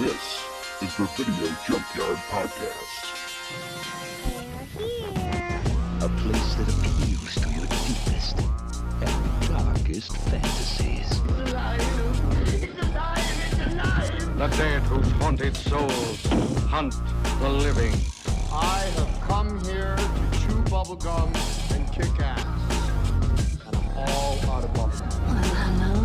This is the Video Junkyard Podcast. We're here. A place that appeals to your deepest and darkest fantasies. It's alive! It's alive! It's alive! The dead whose haunted souls hunt the living. I have come here to chew bubblegum and kick ass. And I'm all out of bubblegum. Well, hello.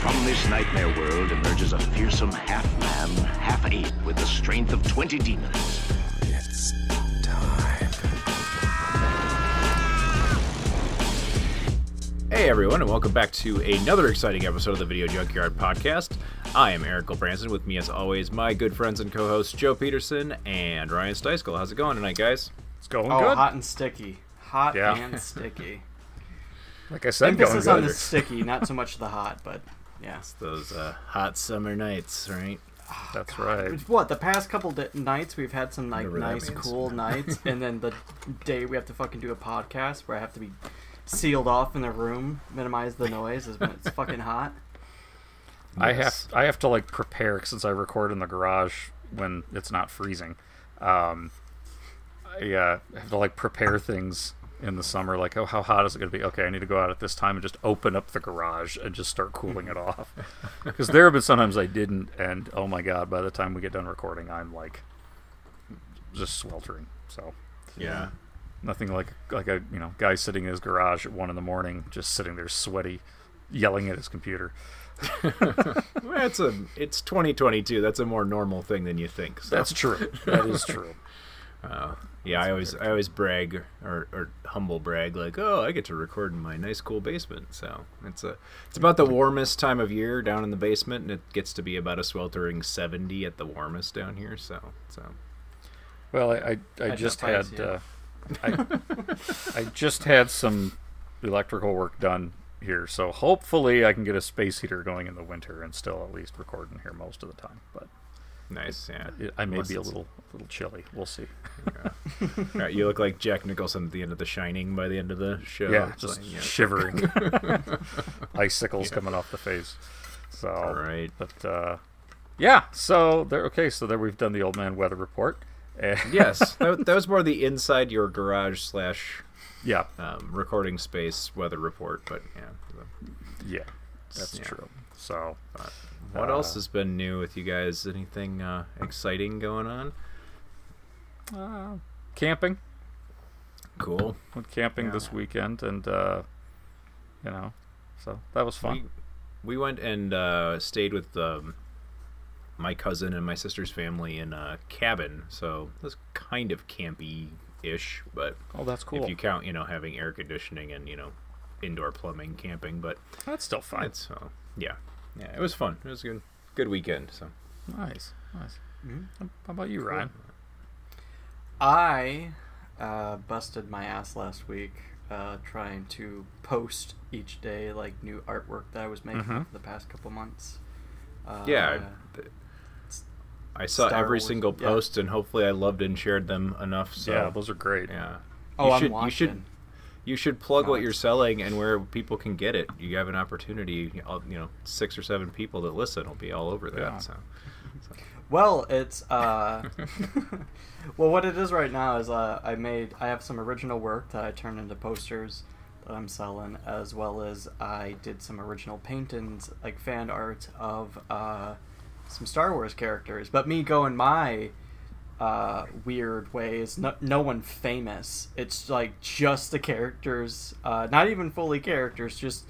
From this nightmare world emerges a fearsome half-man, half-ape with the strength of 20 demons. It's time. Hey everyone, and welcome back to another exciting episode of the Video Junkyard Podcast. I am Eric Gilbranson, with me as always, my good friends and co-hosts Joe Peterson and Ryan Steiskel. How's it going tonight, guys? It's going good. Hot and sticky. Hot and sticky. Like I said, emphasis on the sticky, not so much the hot, but... Yeah, it's those hot summer nights, right? Oh, that's God. Right. What, the past couple nights we've had some like nice, cool nights, and then the day we have to fucking do a podcast where I have to be sealed off in the room, minimize the noise, is when it's fucking hot. Yes. I have to like prepare since I record in the garage when it's not freezing. I have to like prepare things. In the summer, like, oh, how hot is it going to be? Okay, I need to go out at this time and just open up the garage and just start cooling it off. Because there have been sometimes I didn't, and oh my God, by the time we get done recording, I'm like just sweltering. So yeah, nothing like a guy sitting in his garage at 1 a.m, just sitting there sweaty, yelling at his computer. It's 2022. That's a more normal thing than you think. So. That's true. That is true. Yeah, I always brag or humble brag like, oh, I get to record in my nice cool basement. So it's about the warmest time of year down in the basement, and it gets to be about a sweltering 70 at the warmest down here. So. Well, I just had some electrical work done here, so hopefully I can get a space heater going in the winter and still at least record in here most of the time, but. Nice, yeah. I may be a little chilly. We'll see. Yeah. Right, you look like Jack Nicholson at the end of The Shining by the end of the show. Yeah, just like, shivering. Icicles coming off the face. So, all right. But, so there we've done the Old Man Weather Report. Yes, that was more the inside your garage / recording space weather report, but yeah, that's true. So... What else has been new with you guys? Anything exciting going on? Camping. Cool. Went camping this weekend, and so that was fun. We went and stayed with my cousin and my sister's family in a cabin, so that's kind of campy-ish. But oh, that's cool. If you count, having air conditioning and indoor plumbing, camping, but that's still fun. So yeah. Yeah, it was fun. It was a good weekend. So nice. Mm-hmm. How about you, Ryan? I busted my ass last week trying to post each day like new artwork that I was making for the past couple months. I saw Star every Wars, single post, and hopefully I loved and shared them enough. So. Yeah, those are great. Yeah. Oh, You should plug what you're selling and where people can get it. You have an opportunity, 6 or 7 people that listen will be all over that. Yeah. So. Well, it's what it is right now is I have some original work that I turned into posters that I'm selling, as well as I did some original paintings, like fan art of some Star Wars characters. But me going my weird ways, no one famous, it's like just the characters, not even fully characters, just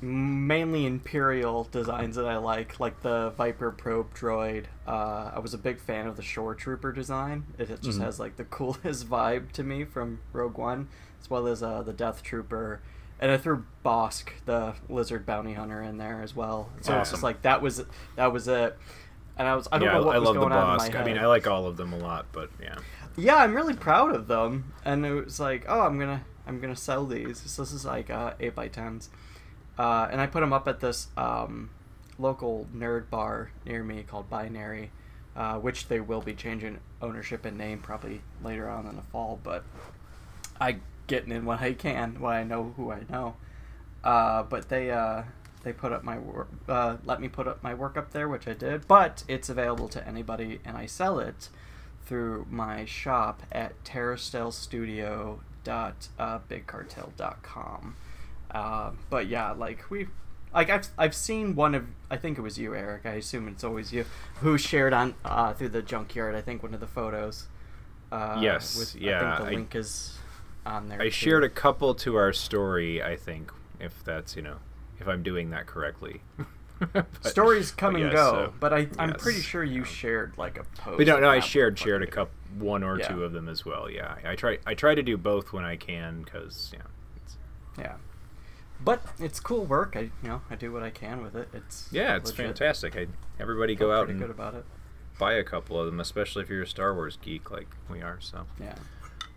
mainly Imperial designs that I like the Viper Probe Droid. I was a big fan of the Shore Trooper design. It just has like the coolest vibe to me from Rogue One, as well as the Death Trooper, and I threw Bosk, the lizard bounty hunter, in there as well. So awesome. It's just like that was it. And I don't know what was going on in my head. I mean, I like all of them a lot, but yeah. Yeah, I'm really proud of them. And it was like, oh, I'm gonna sell these. So this is like 8x10s. And I put them up at this local nerd bar near me called Binary, which they will be changing ownership and name probably later on in the fall. But I getting in what I can, what I know, who I know. But they They put up my work, let me put up my work up there, which I did, but it's available to anybody, and I sell it through my shop at terrastelestudio.bigcartel.com. But yeah, like I've seen one of, I think it was you, Eric, I assume it's always you, who shared on through the junkyard, I think, one of the photos. Yes, with, yeah. I think the link is on there. I shared a couple to our story, I think, if that's, you know, if I'm doing that correctly. Stories come and go, so, but I'm pretty sure you shared like a post. We don't know. I shared a couple, one or two of them as well. Yeah, I try to do both when I can, because but it's cool work. I do what I can with it. It's legit. Fantastic. Everybody go out and good about it. Buy a couple of them, especially if you're a Star Wars geek like we are. So yeah.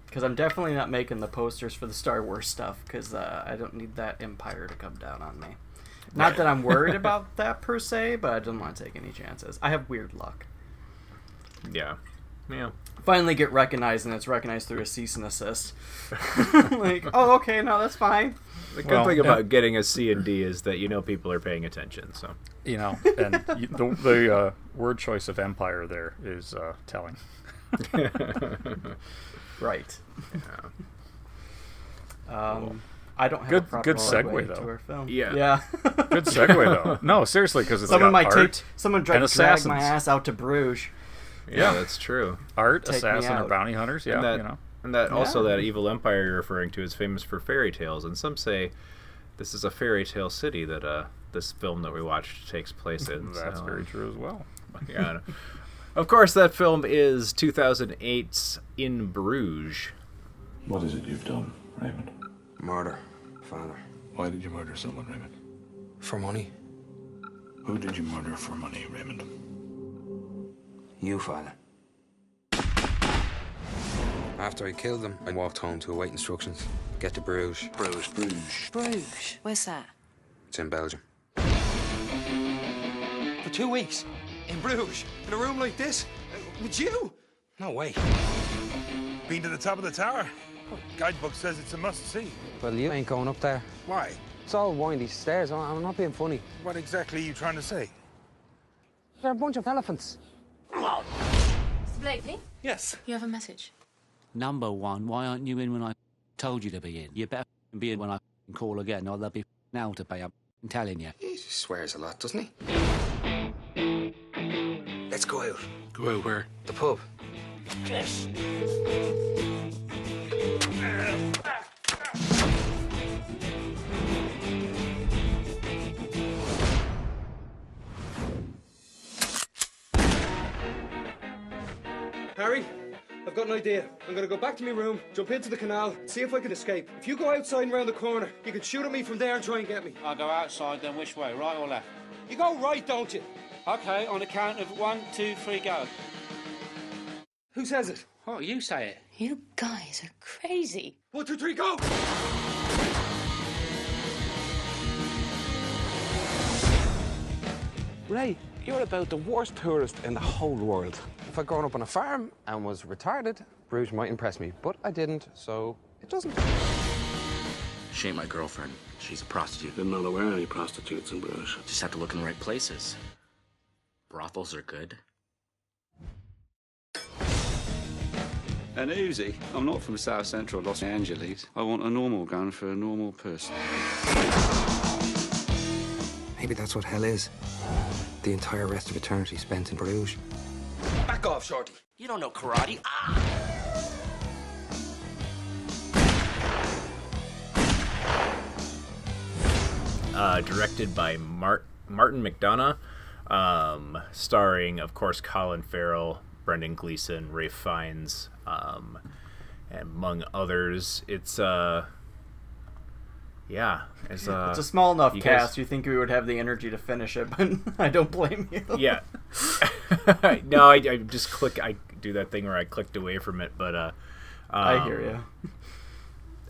Because I'm definitely not making the posters for the Star Wars stuff, because I don't need that empire to come down on me. Not that I'm worried about that per se, but I didn't want to take any chances. I have weird luck. Yeah. Finally get recognized, and it's recognized through a cease and assist. Like, oh, okay, no, that's fine. The good thing about getting a C and D is that you know people are paying attention. So and the word choice of empire there is telling. Right. Yeah. Cool. I don't have a proper segue though to our film. Yeah. Good segue though. No, seriously, because it's someone got might art. Someone dragged my ass out to Bruges. Yeah, that's true. Art, take assassin, or bounty hunters. Yeah, and that, also that evil empire you're referring to is famous for fairy tales, and some say this is a fairy tale city that this film that we watched takes place in. That's very true as well. Yeah. Of course, that film is 2008's In Bruges. What is it you've done, Raymond? Murder, father. Why did you murder someone, Raymond? For money. Who did you murder for money, Raymond? You, father. After I killed them, I walked home to await instructions. Get to Bruges. Bruges. Where's that? It's in Belgium. For 2 weeks. In Bruges, in a room like this, with you? No way. Been to the top of the tower? Oh, guidebook says it's a must-see. Well, you ain't going up there. Why? It's all windy stairs. I'm not being funny. What exactly are you trying to say? They're a bunch of elephants. Mr. Blakely? Yes? You have a message. Number one, why aren't you in when I told you to be in? You better be in when I call again, or they'll be now to pay up. I'm telling you. He swears a lot, doesn't he? Let's go out. Go out where? The pub. Yes. Harry, I've got an idea. I'm going to go back to my room, jump into the canal, see if I can escape. If you go outside and round the corner, you can shoot at me from there and try and get me. I'll go outside, then which way? Right or left? You go right, don't you? Okay, on a count of 1, 2, 3, go. Who says it? Oh, you say it. You guys are crazy. 1, 2, 3, go! Ray, you're about the worst tourist in the whole world. If I'd grown up on a farm and was retarded, Bruges might impress me, but I didn't, so it doesn't. She ain't my girlfriend. She's a prostitute. Didn't know there were any prostitutes in Bruges. Just have to look in the right places. Brothels are good. An Uzi? I'm not from South Central Los Angeles. I want a normal gun for a normal person. Maybe that's what hell is. The entire rest of eternity spent in Bruges. Back off, shorty. You don't know karate. Ah! Directed by Martin McDonagh, starring, of course, Colin Farrell, Brendan Gleeson, Ralph Fiennes, and among others. It's a small enough cast. You think we would have the energy to finish it, but I don't blame you. Yeah. No, I just click. I do that thing where I clicked away from it, but I hear you.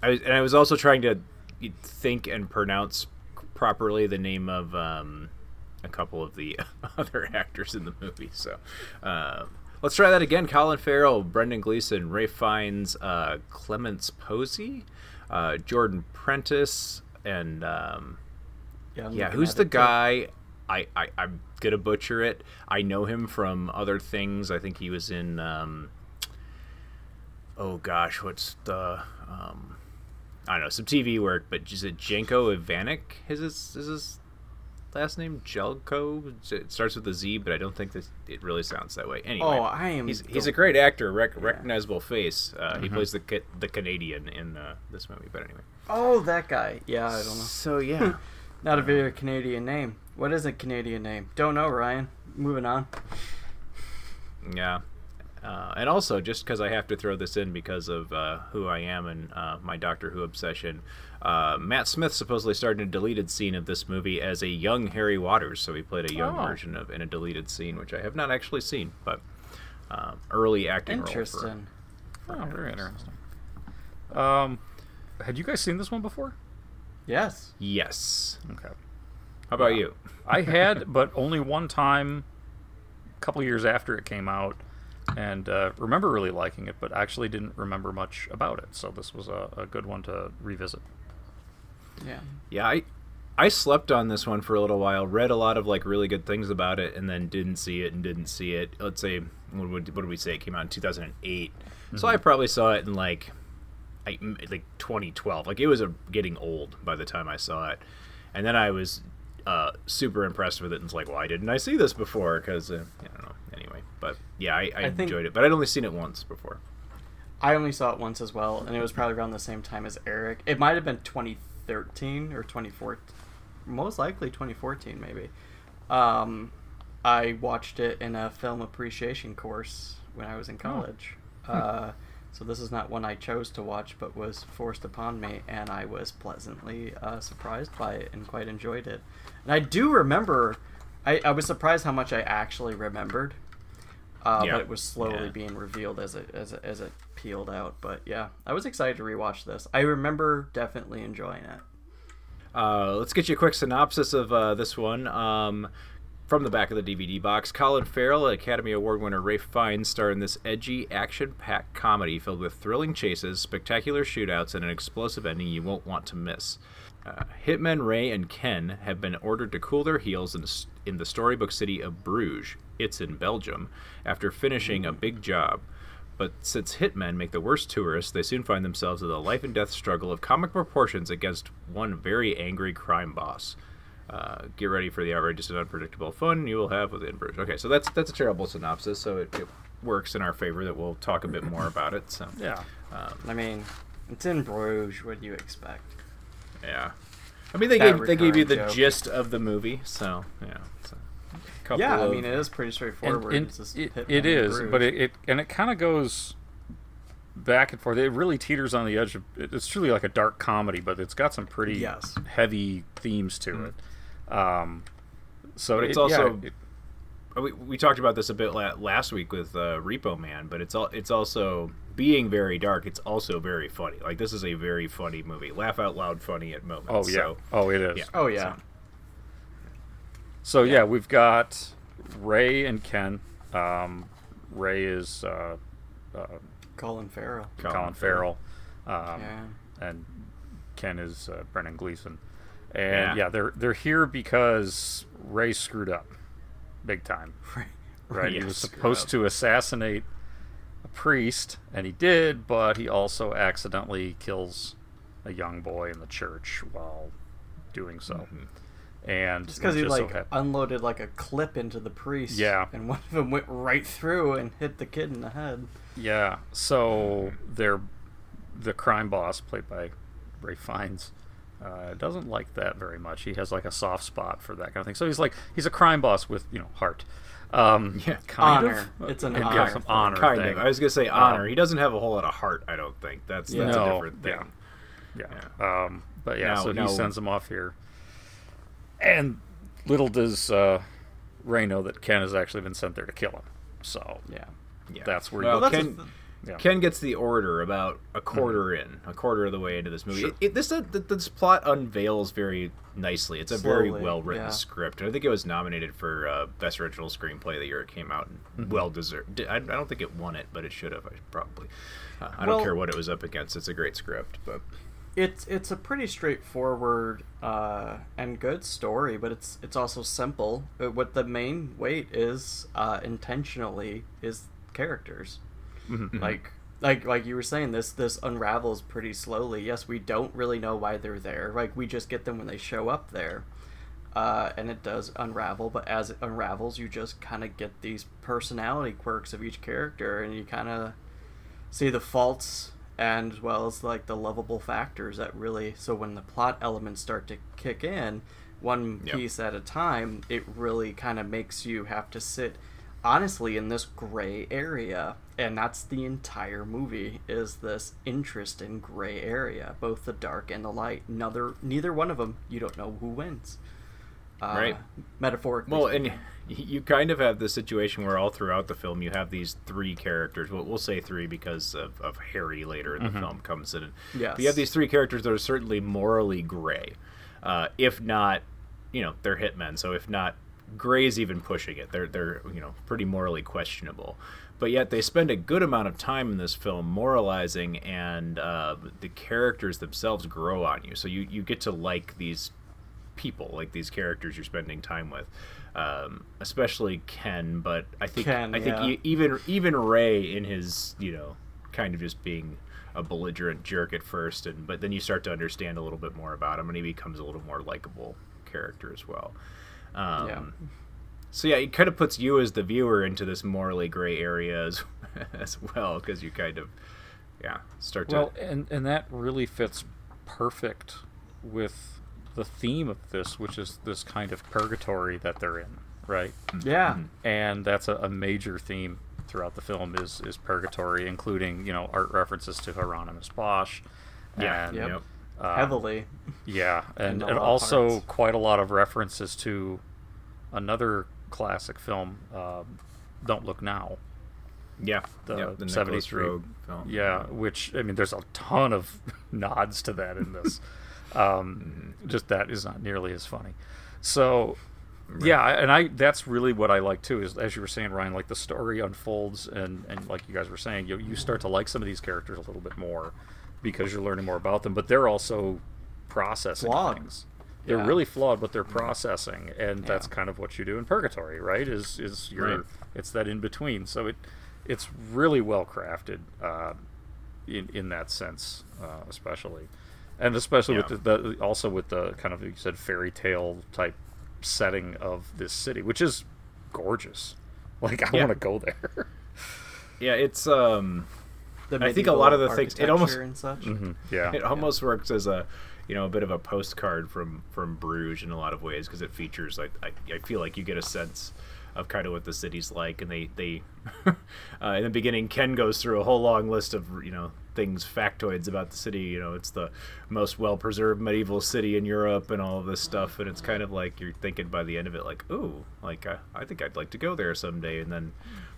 I was also trying to think and pronounce properly the name of a couple of the other actors in the movie. So let's try that again. Colin Farrell, Brendan Gleeson, Ralph Fiennes, Clemence Posey, Jordan Prentice, and Who's the guy? I'm gonna butcher it. I know him from other things. I think he was in. What's the? I don't know, some TV work, but is it Janko Ivanic? Is his last name Jelko? It starts with a Z, but I don't think that it really sounds that way. Anyway, he's a great actor, recognizable face. He plays the Canadian in this movie, but anyway. Oh, that guy. Yeah, I don't know. So yeah. Not a very Canadian name. What is a Canadian name? Don't know, Ryan. Moving on. Yeah. And also, just because I have to throw this in because of who I am and my Doctor Who obsession, Matt Smith supposedly starred in a deleted scene of this movie as a young Harry Waters, so he played a young version of in a deleted scene, which I have not actually seen, but early acting role. Interesting. Very interesting. Had you guys seen this one before? Yes. Okay. How about you? I had, but only one time, a couple years after it came out. And remember really liking it, but actually didn't remember much about it. So this was a good one to revisit. Yeah. I slept on this one for a little while. Read a lot of like really good things about it, and then didn't see it. Let's say what did we say? It came out in 2008. Mm-hmm. So I probably saw it in like 2012. Like it was getting old by the time I saw it, and then I was super impressed with it. And it's like, why didn't I see this before? Because I don't know. Anyway, but yeah, I enjoyed it, but I'd only seen it once before. I only saw it once as well, and it was probably around the same time as Eric. It might have been 2013 or 2014, most likely 2014 maybe. I watched it in a film appreciation course when I was in college. So this is not one I chose to watch, but was forced upon me, and I was pleasantly surprised by it and quite enjoyed it. And I do remember... I was surprised how much I actually remembered, but it was slowly being revealed as it peeled out. But yeah, I was excited to rewatch this. I remember definitely enjoying it. Let's get you a quick synopsis of this one. From the back of the DVD box, Colin Farrell, Academy Award winner Ralph Fiennes, star in this edgy, action-packed comedy filled with thrilling chases, spectacular shootouts, and an explosive ending you won't want to miss. Hitmen Ray and Ken have been ordered to cool their heels in the storybook city of Bruges, it's in Belgium, after finishing a big job. But since hitmen make the worst tourists, they soon find themselves in a life and death struggle of comic proportions against one very angry crime boss. Get ready for the outrageous and unpredictable fun you will have with In Bruges. Okay, so that's a terrible synopsis, so it works in our favor that we'll talk a bit more about it. So yeah, I mean, it's In Bruges, what do you expect? Yeah, I mean they gave you the gist of the movie, so yeah. I mean it is pretty straightforward. It kind of goes back and forth. It really teeters on the edge of. It's truly like a dark comedy, but it's got some pretty heavy themes to it. So it's also. We talked about this a bit last week with Repo Man, but it's also being very dark. It's also very funny. Like this is a very funny movie, laugh out loud funny at moments. Oh yeah, it is. Yeah. Oh yeah. So yeah, we've got Ray and Ken. Ray is Colin Farrell. And Ken is Brendan Gleeson. And they're here because Ray screwed up. Big time, right? He was supposed to assassinate a priest, and he did, but he also accidentally kills a young boy in the church while doing so. Mm-hmm. And just because he unloaded a clip into the priest, and one of them went right through and hit the kid in the head. Yeah, so the crime boss, played by Ralph Fiennes. Doesn't like that very much. He has a soft spot for that kind of thing. So he's a crime boss with heart. It's an honor. Some honor kind thing. Of. I was gonna say honor. He doesn't have a whole lot of heart. I don't think that's a different thing. Yeah. But yeah, he sends him off here. And little does Ray know that Ken has actually been sent there to kill him. So yeah. That's where Ken gets the order about a quarter of the way into this movie. Sure. This plot unveils very nicely. It's a very well-written script. And I think it was nominated for Best Original Screenplay the year it came out. Mm-hmm. Well-deserved. I don't think it won it, but it should have, probably. I don't care what it was up against. It's a great script. But It's a pretty straightforward and good story, but it's also simple. What the main weight is intentionally is characters. Mm-hmm. Like you were saying, this unravels pretty slowly. Yes, we don't really know why they're there. Like, we just get them when they show up there. And it does unravel, but as it unravels, you just kind of get these personality quirks of each character, and you kind of see the faults and as well as like the lovable factors that really, so when the plot elements start to kick in one piece at a time, it really kind of makes you have to sit honestly in this gray area. And that's the entire movie, is this interest in gray area, both the dark and the light. Neither one of them, you don't know who wins. Right, metaphorically. Well, and you kind of have the situation where all throughout the film you have these three characters. Well, we'll say three because of Harry later in the film comes in. Yes. But you have these three characters that are certainly morally gray. If not, they're hitmen. So if not, gray's even pushing it. They're pretty morally questionable. But yet they spend a good amount of time in this film moralizing, and the characters themselves grow on you. So you get to like these people, like these characters you're spending time with, especially Ken. But I think even Ray, in his kind of just being a belligerent jerk at first, but then you start to understand a little bit more about him, and he becomes a little more likable character as well. So it kind of puts you as the viewer into this morally gray area as well, because you kind of start to and that really fits perfect with the theme of this, which is this kind of purgatory that they're in, right? Yeah. And that's a major theme throughout the film is purgatory, including, art references to Hieronymus Bosch. Yeah. And, heavily. Yeah. And also parts. Quite a lot of references to another classic film, Don't Look Now. Yeah. The Nicholas Roeg film. Yeah. Which, there's a ton of nods to that in this. Just that is not nearly as funny. So, that's really what I like too, is, as you were saying, Ryan, like the story unfolds and like you guys were saying, you start to like some of these characters a little bit more because you're learning more about them, but they're also processing things. They're really flawed, but they're processing, and that's kind of what you do in purgatory, right? Is your it's that in between. So it's really well crafted in that sense, especially. And especially with the kind of, you said, fairy tale type setting of this city, which is gorgeous. Like, I want to go there. Yeah, it's I think a lot of the things, it almost and such. Mm-hmm, yeah, it almost works as a a bit of a postcard from Bruges in a lot of ways, because it features I feel like you get a sense of kind of what the city's like, and they in the beginning, Ken goes through a whole long list of things, factoids about the city. It's the most well-preserved medieval city in Europe, and all of this stuff. And it's kind of like you're thinking by the end of it, like, ooh, like I think I'd like to go there someday. And then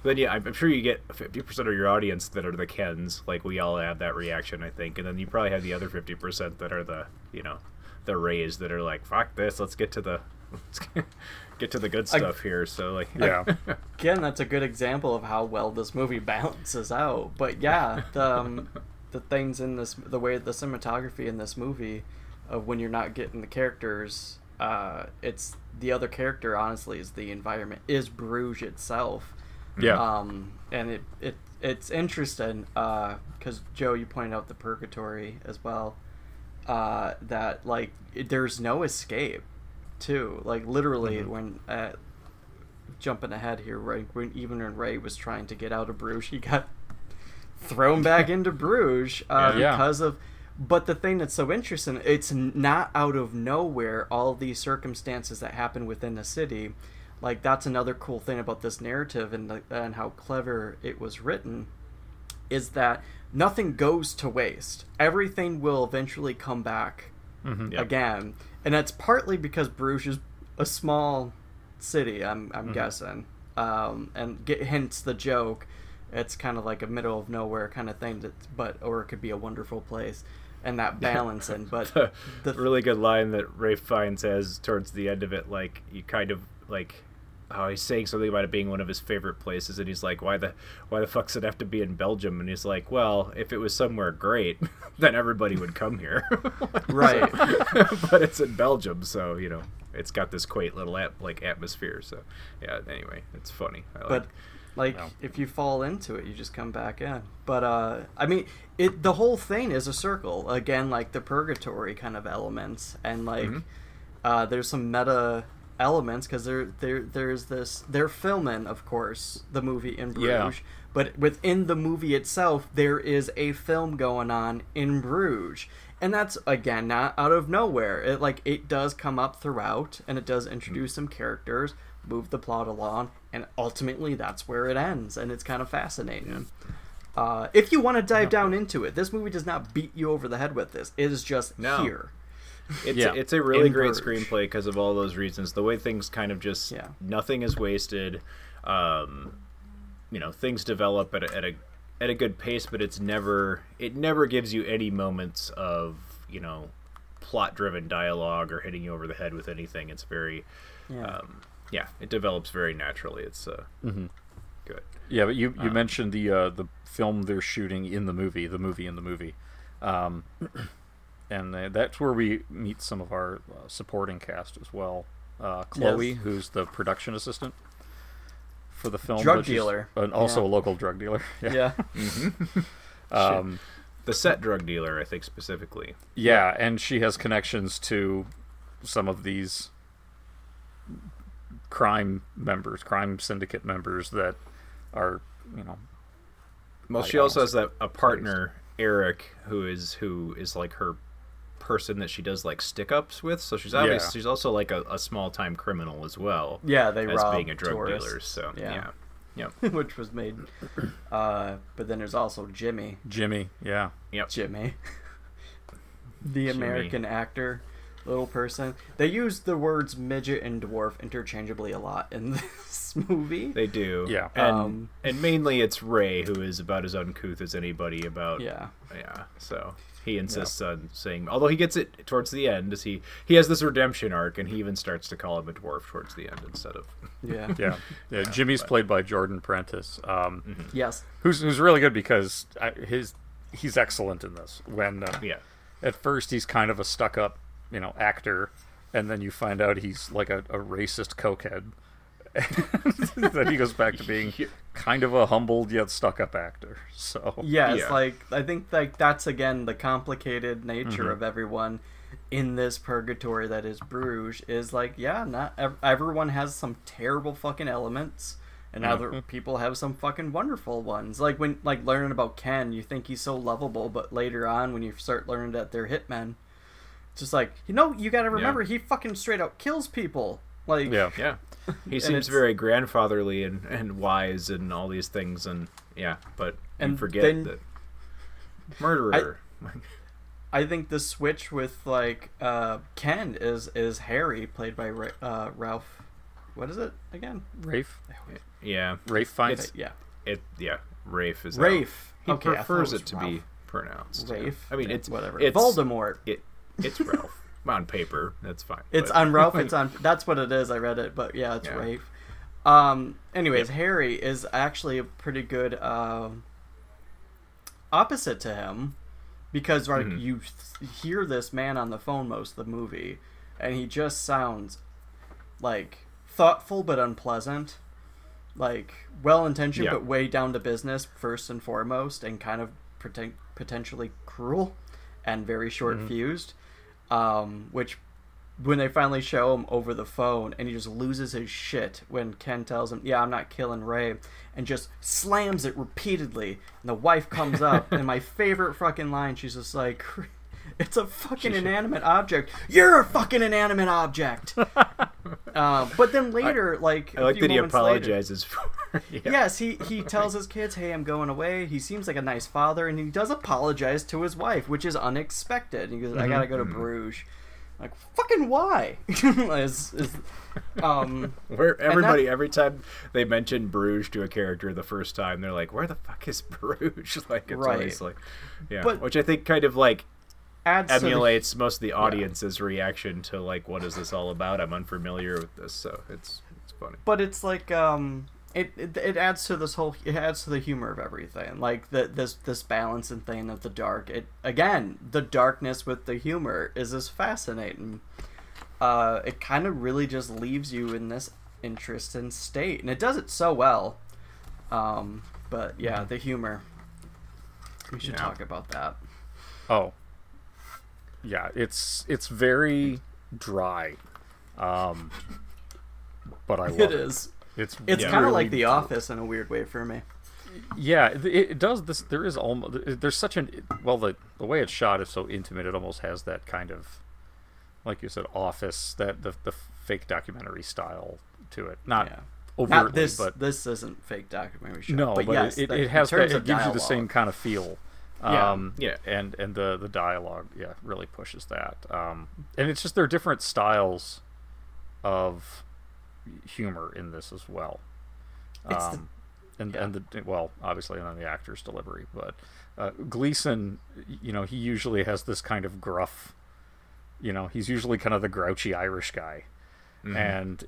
I'm sure you get 50% of your audience that are the Kens. Like, we all have that reaction, I think. And then you probably have the other 50% that are the the Rays that are like, fuck this, let's get to the. Get to the good stuff here. So again, that's a good example of how well this movie balances out. But the things in this, the way the cinematography in this movie, of when you're not getting the characters, it's the other character. Honestly, is the environment, is Bruges itself. Yeah. And it's interesting because Joe, you pointed out the purgatory as well. That there's no escape. Too, like literally, when jumping ahead here, right? When Ray was trying to get out of Bruges, he got thrown back into Bruges because of. But the thing that's so interesting, it's not out of nowhere. All these circumstances that happen within the city, like that's another cool thing about this narrative and how clever it was written, is that nothing goes to waste. Everything will eventually come back again. And that's partly because Bruges is a small city, I'm guessing, and hence the joke. It's kind of like a middle of nowhere kind of thing, or it could be a wonderful place, and that balancing. But the really good line that Ralph Fiennes has towards the end of it, like you kind of like oh, he's saying something about it being one of his favorite places, and he's like, why the fuck's it have to be in Belgium? And he's like, well, if it was somewhere great, then everybody would come here. Right. But it's in Belgium, so, you know, it's got this quaint little atmosphere. So, yeah, anyway, it's funny. If you fall into it, you just come back in. But, I mean, the whole thing is a circle. Again, the purgatory kind of elements, and, mm-hmm. There's some meta elements, because there's this, they're filming, of course, the movie In Bruges, yeah. But within the movie itself, there is a film going on in Bruges, and that's, again, not out of nowhere. It does come up throughout, and it does introduce some characters, move the plot along, and ultimately that's where it ends, and it's kind of fascinating. If you want to dive down into it, this movie does not beat you over the head with this. It is just here. It's a really great screenplay because of all those reasons. The way things kind of just nothing is wasted. Things develop at a good pace, but it never gives you any moments of plot driven dialogue or hitting you over the head with anything. It's very it develops very naturally. It's good. Yeah, but you mentioned the film they're shooting in the movie. And that's where we meet some of our supporting cast as well. Chloe, who's the production assistant for the film. Drug dealer. And also a local drug dealer. Yeah. Mm-hmm. The set drug dealer, I think, specifically. Yeah, and she has connections to some of these crime syndicate members that are, Well, she also has a partner, Eric, who is like her person that she does stick-ups with, so she's obviously she's also a small-time criminal as well. Yeah, they rob being a drug tourists. Dealer, so yeah. Which was made. But then there's also Jimmy. Jimmy, the American actor, little person. They use the words midget and dwarf interchangeably a lot in this movie. They do, yeah. And mainly it's Ray, who is about as uncouth as anybody. So he insists on saying, although he gets it towards the end, as he has this redemption arc, and he even starts to call him a dwarf towards the end instead of Jimmy's played by Jordan Prentice, who's really good because he's excellent in this. When at first he's kind of a stuck-up actor, and then you find out he's a racist cokehead. Then he goes back to being kind of a humbled yet stuck-up actor. So I think that's again the complicated nature of everyone in this purgatory that is Bruges. Is not everyone has some terrible fucking elements, and other people have some fucking wonderful ones. When learning about Ken, you think he's so lovable, but later on when you start learning that they're hitmen. Just you gotta remember, he fucking straight out kills people. He seems very grandfatherly and wise and all these things, and you forget that murderer. I think the switch with Ken is Harry, played by Ralph. What is it again? Rafe. Yeah, Ralph Fiennes. Rafe is Rafe. How he prefers it to Ralph. Be pronounced. Rafe. I mean, it's whatever. It's Voldemort. It's Ralph on paper. That's fine. It's on Ralph. It's on. That's what it is. I read it, but it's Ralph. Anyways, Harry is actually a pretty good opposite to him, because you hear this man on the phone most of the movie, and he just sounds thoughtful but unpleasant, well-intentioned but way down to business first and foremost, and kind of potentially cruel. And very short-fused, which when they finally show him over the phone, and he just loses his shit when Ken tells him, I'm not killing Ray, and just slams it repeatedly, and the wife comes up, and my favorite fucking line, she's just like, it's a fucking inanimate object. You're a fucking inanimate object! But then later, I like that he apologizes for it. Yes, he tells his kids, hey, I'm going away. He seems like a nice father, and he does apologize to his wife, which is unexpected. He goes, I gotta go to Bruges. Like, fucking why? Where everybody, every time they mention Bruges to a character the first time, they're like, where the fuck is Bruges? It's always which I think kind of emulates most of the audience's reaction to what is this all about? I'm unfamiliar with this, so it's It's funny. But it's like it adds to this whole, it adds to the humor of everything. Like this balance and thing of the dark. It again, the darkness with the humor is this fascinating. It kind of really just leaves you in this interest and state, and it does it so well. But yeah, the humor. We should talk about that. Oh. Yeah, it's very dry. But I love it. It is. It's kind of really like The Office in a weird way for me. Yeah, it does this. There is almost, there's such an, well, the way it's shot is so intimate, it almost has that kind of, like you said, Office, that the fake documentary style to it. Not overtly, not this, but this isn't fake documentary shot. No, but yes, it has that, it gives you the same kind of feel. And the dialogue really pushes that. And it's just, there are different styles of humor in this as well. Obviously, and then the actor's delivery, but Gleeson, he usually has this kind of gruff, he's usually kind of the grouchy Irish guy. Mm-hmm. And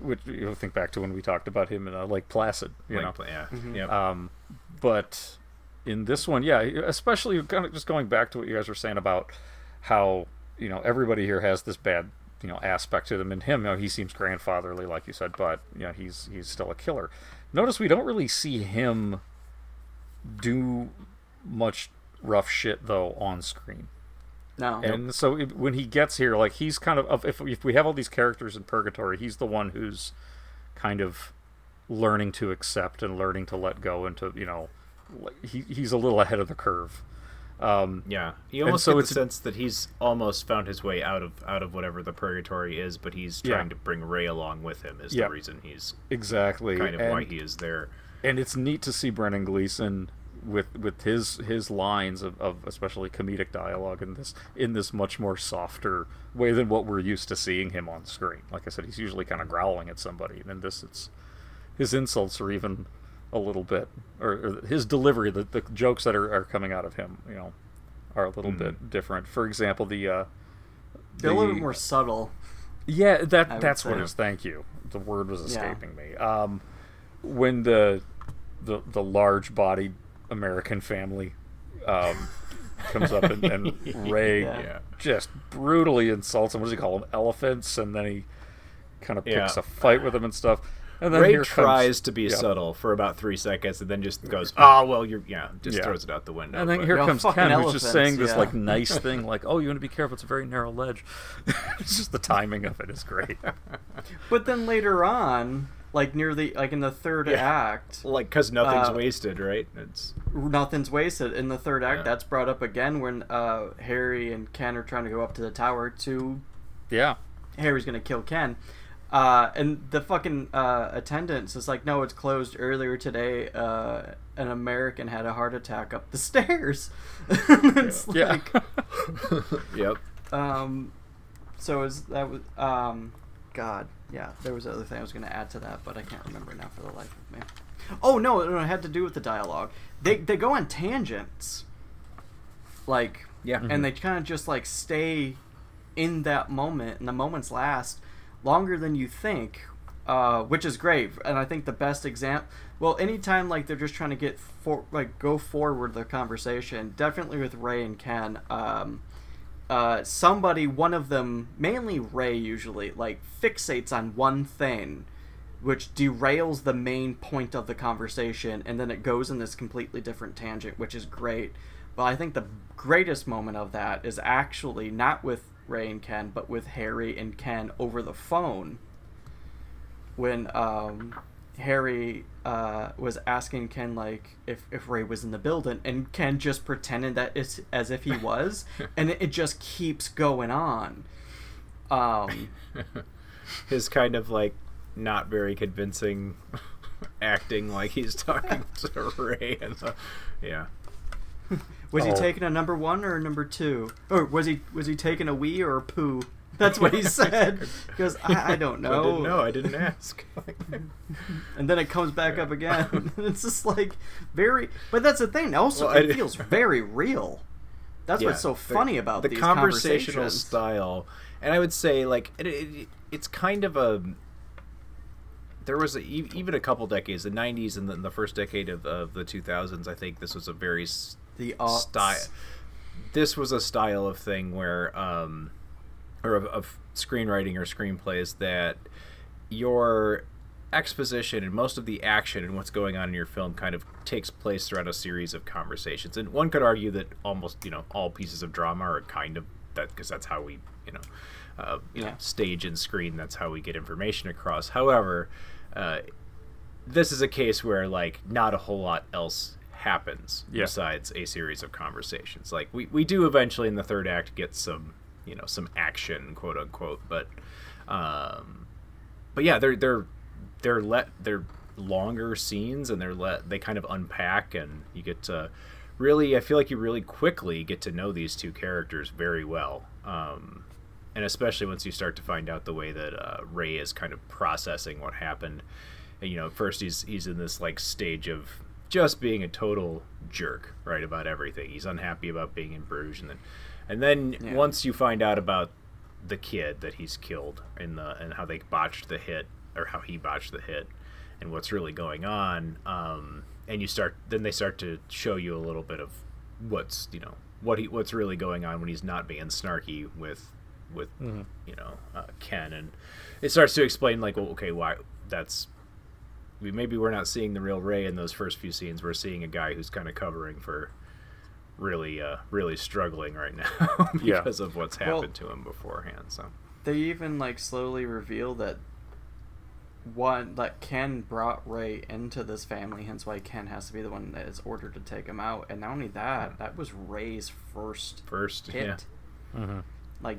which, think back to when we talked about him in Lake Placid, but in this one, especially kind of just going back to what you guys were saying about how everybody here has this bad aspect to them, and him, he seems grandfatherly, like you said, but he's still a killer. Notice we don't really see him do much rough shit though on screen. No. And so when he gets here, like, he's kind of, if we have all these characters in purgatory, he's the one who's kind of learning to accept and learning to let go, and to he's a little ahead of the curve. You almost get the sense that he's almost found his way out of whatever the purgatory is, but he's trying to bring Ray along with him is the reason he's exactly kind of why he is there. And it's neat to see Brendan Gleeson with his lines of especially comedic dialogue in this much more softer way than what we're used to seeing him on screen. Like I said, he's usually kind of growling at somebody, and in this, it's his insults are even a little bit, or his delivery, the jokes that are coming out of him, are a little bit different. For example, they're a little bit more subtle. Yeah, that's what it is. Thank you. The word was escaping me. When the large-bodied American family comes up and Ray just brutally insults him. What does he call them? Elephants, and then he kind of picks a fight with them and stuff. And then Ray tries to be subtle for about 3 seconds, and then just goes, "Oh well, you're throws it out the window." And then here comes Ken, who's just saying this like nice thing, like, "Oh, you want to be careful; it's a very narrow ledge." It's just the timing of it is great. But then later on, in the third act, like, because nothing's wasted, right? Nothing's wasted in the third act. Yeah. That's brought up again when Harry and Ken are trying to go up to the tower to. Yeah. Harry's gonna kill Ken. And the fucking attendants is like, no, it's closed. Earlier today, an American had a heart attack up the stairs. It's yep. So there was another thing I was going to add to that, but I can't remember now for the life of me. Oh no, it had to do with the dialogue. They go on tangents, and they kind of just like stay in that moment, and the moments last longer than you think, which is great. And I think the best example, well, anytime like they're just trying to get go forward the conversation, definitely with Ray and Ken, somebody, one of them, mainly Ray usually, like fixates on one thing, which derails the main point of the conversation, and then it goes in this completely different tangent, which is great. But I think the greatest moment of that is actually not with Ray and Ken, but with Harry and Ken over the phone, when Harry was asking Ken like if Ray was in the building, and Ken just pretended that it's as if he was, and it just keeps going on. His kind of like not very convincing acting, like he's talking to Ray and was he taking a number one or a number two? Or was he taking a wee or a poo? That's what he said. Because I don't know. I didn't know. I didn't ask. And then it comes back up again. It's just like very. But that's the thing. Also, it feels very real. That's what's so funny about the these conversational style. And I would say like it's kind of a there was even a couple decades, the 90s and the first decade of the 2000s, I think this was a very this was a style of thing where or of screenwriting or screenplays that your exposition and most of the action and what's going on in your film kind of takes place throughout a series of conversations. And one could argue that almost, all pieces of drama are kind of that, because that's how we, stage and screen, that's how we get information across. However, this is a case where, not a whole lot else happens besides a series of conversations. We do eventually in the third act get some, some action, quote unquote, but yeah, they're longer scenes, and they kind of unpack, and you get to really, I feel like you really quickly get to know these two characters very well. And especially once you start to find out the way that Ray is kind of processing what happened. And, first he's in this stage of just being a total jerk, right, about everything. He's unhappy about being in Bruges, and then once you find out about the kid that he's killed and how they botched the hit, or how he botched the hit, and what's really going on, and they start to show you a little bit of what's what's really going on when he's not being snarky with Ken, and it starts to explain why that's, maybe we're not seeing the real Ray in those first few scenes. We're seeing a guy who's kind of covering for really struggling right now because of what's happened to him beforehand. So they even slowly reveal that Ken brought Ray into this family, hence why Ken has to be the one that is ordered to take him out. And not only that, that was Ray's first hit. Yeah. Mm-hmm.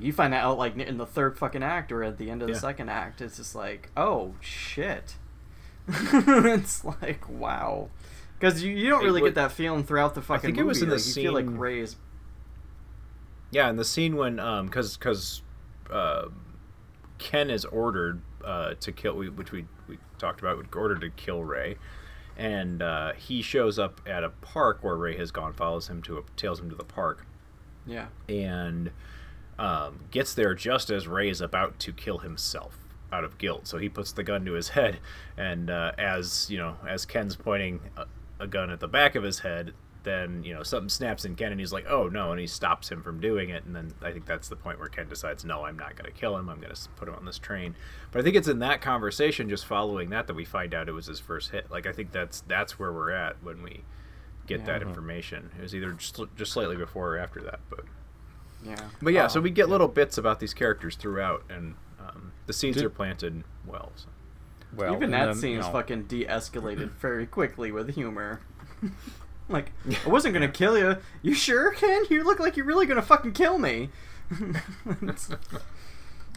You find that out in the third fucking act, or at the end of the second act. It's just oh shit. It's wow, because you don't really get that feeling throughout the fucking. I think movie. It was in the scene. You feel Ray's. Yeah, in the scene when because Ken is ordered to kill, which we talked about, ordered to kill Ray, and he shows up at a park where Ray has gone, tails him to the park, and gets there just as Ray is about to kill himself out of guilt. So he puts the gun to his head, and as Ken's pointing a gun at the back of his head, then something snaps in Ken, and he's oh no, and he stops him from doing it. And then I think that's the point where Ken decides, no, I'm not going to kill him, I'm going to put him on this train. But I think it's in that conversation just following that we find out it was his first hit. I think that's where we're at when we get that information. It was either just slightly before or after that, but so we get little bits about these characters throughout, and the seeds are planted well. So. Well, even that scene is fucking de-escalated very quickly with humor. I wasn't gonna kill you. You sure, Ken? You look like you're really gonna fucking kill me.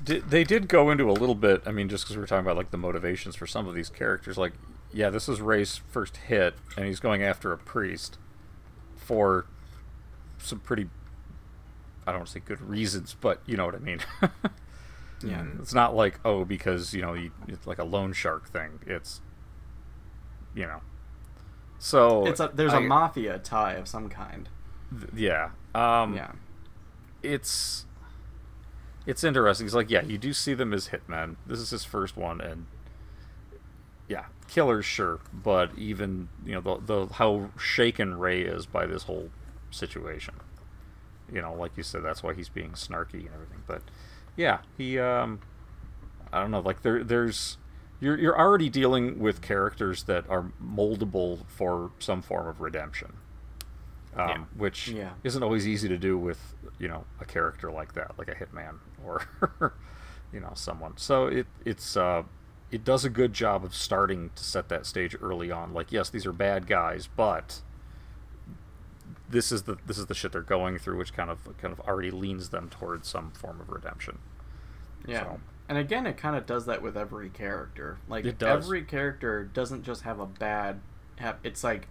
They did go into a little bit. I mean, just because we were talking about the motivations for some of these characters. This is Ray's first hit, and he's going after a priest for some pretty, I don't want to say good reasons, but you know what I mean. Yeah, it's not because it's a loan shark thing. It's so it's there's a mafia tie of some kind. It's interesting. It's you do see them as hitmen. This is his first one, and killers, sure, but even the how shaken Ray is by this whole situation. Like you said, that's why he's being snarky and everything. But yeah, he I don't know. There's. You're already dealing with characters that are moldable for some form of redemption, which isn't always easy to do with a character like that, like a hitman or someone. So it does a good job of starting to set that stage early on. Yes, these are bad guys, but this is the shit they're going through, which kind of already leans them towards some form of redemption. Yeah. So. And again, it kind of does that with every character. Every character doesn't just have a bad... it's a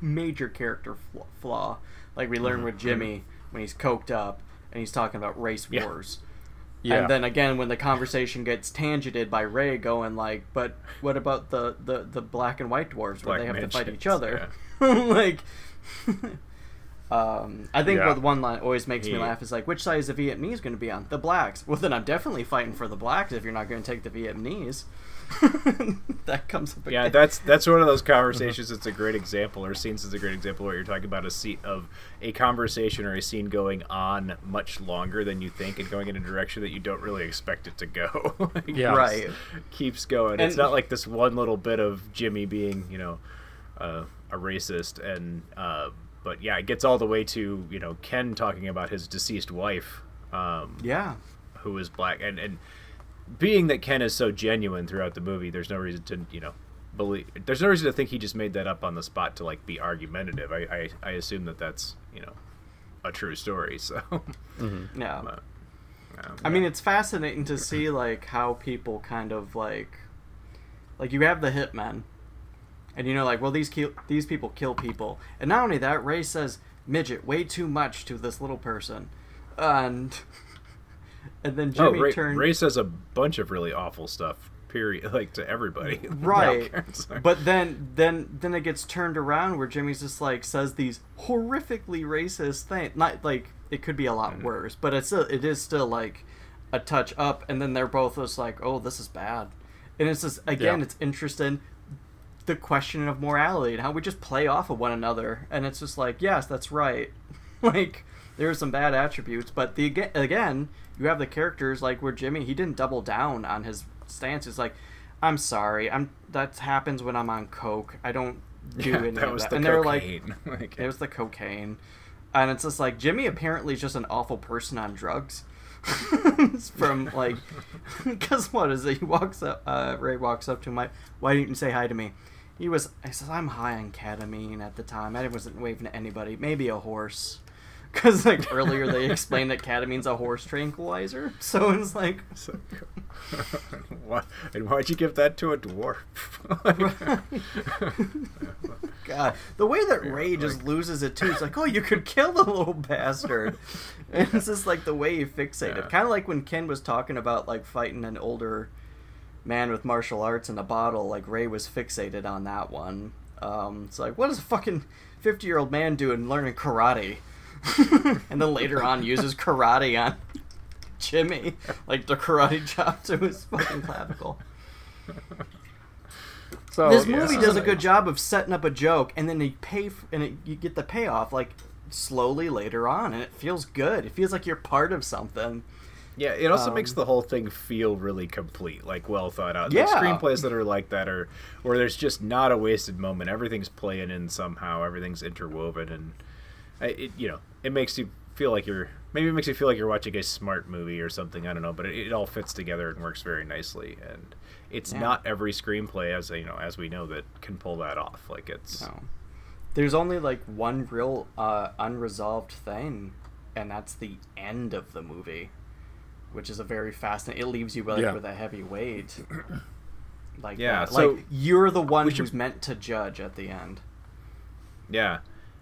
major character flaw. We learn with Jimmy when he's coked up and he's talking about race wars. Yeah. And then again, when the conversation gets tangented by Ray going but what about the black and white dwarves where they have to fight each other? I think what one line always makes me laugh is like, which side is the Vietnamese going to be on? The blacks. Well, then I'm definitely fighting for the blacks if you're not going to take the Vietnamese. That comes up again. Yeah, that's one of those conversations that's a great example, or scenes is a great example, where you're talking about a conversation or a scene going on much longer than you think and going in a direction that you don't really expect it to go. Keeps going. And it's not like this one little bit of Jimmy being, a racist and but yeah, it gets all the way to, Ken talking about his deceased wife, who is black, and being that Ken is so genuine throughout the movie, there's no reason to, believe. There's no reason to think he just made that up on the spot to be argumentative. I assume that's a true story. So I mean, it's fascinating to see how people kind of like you have the hitmen, and these people kill people, and not only that, Ray says midget way too much to this little person, and. And then Jimmy turns... Ray says a bunch of really awful stuff, period, to everybody. Right. But then it gets turned around where Jimmy's just, says these horrifically racist things. Not, it could be a lot worse, but it is still, a touch up, and then they're both just oh, this is bad. And it's just, again, it's interesting, the question of morality and how we just play off of one another. And it's just yes, that's right. There are some bad attributes, but again, you have the characters where Jimmy, he didn't double down on his stance. It's I'm sorry, that happens when I'm on coke. I don't do any of that. That was the cocaine. They were it was the cocaine, and it's just Jimmy apparently is just an awful person on drugs. From because what is it? He walks up. Ray walks up to him. Why didn't you say hi to me? I says I'm high on ketamine at the time. I wasn't waving to anybody. Maybe a horse. Because, earlier they explained that ketamine's a horse tranquilizer. So it's So cool. And why'd you give that to a dwarf? God. The way that Ray just loses it, too. It's oh, you could kill the little bastard. And it's just, the way he fixated. Yeah. Kind of like when Ken was talking about, fighting an older man with martial arts in a bottle. Ray was fixated on that one. It's what does a fucking 50-year-old man do in learning karate? And then later on uses karate on Jimmy, the karate chop to his fucking clavicle. So this movie does a good job of setting up a joke, and then they you get the payoff slowly later on, and it feels good. It feels like you're part of something. Yeah, it also makes the whole thing feel really complete, well thought out. Yeah. Like screenplays that are like that are where there's just not a wasted moment. Everything's playing in somehow. Everything's interwoven, and it makes you feel like you're watching a smart movie or something, I don't know, but it all fits together and works very nicely, and it's not every screenplay, as as we know, that can pull that off. There's only one real unresolved thing, and that's the end of the movie, which is a very fascinating. It leaves you with a heavy weight. So you're the one who's meant to judge at the end. Yeah,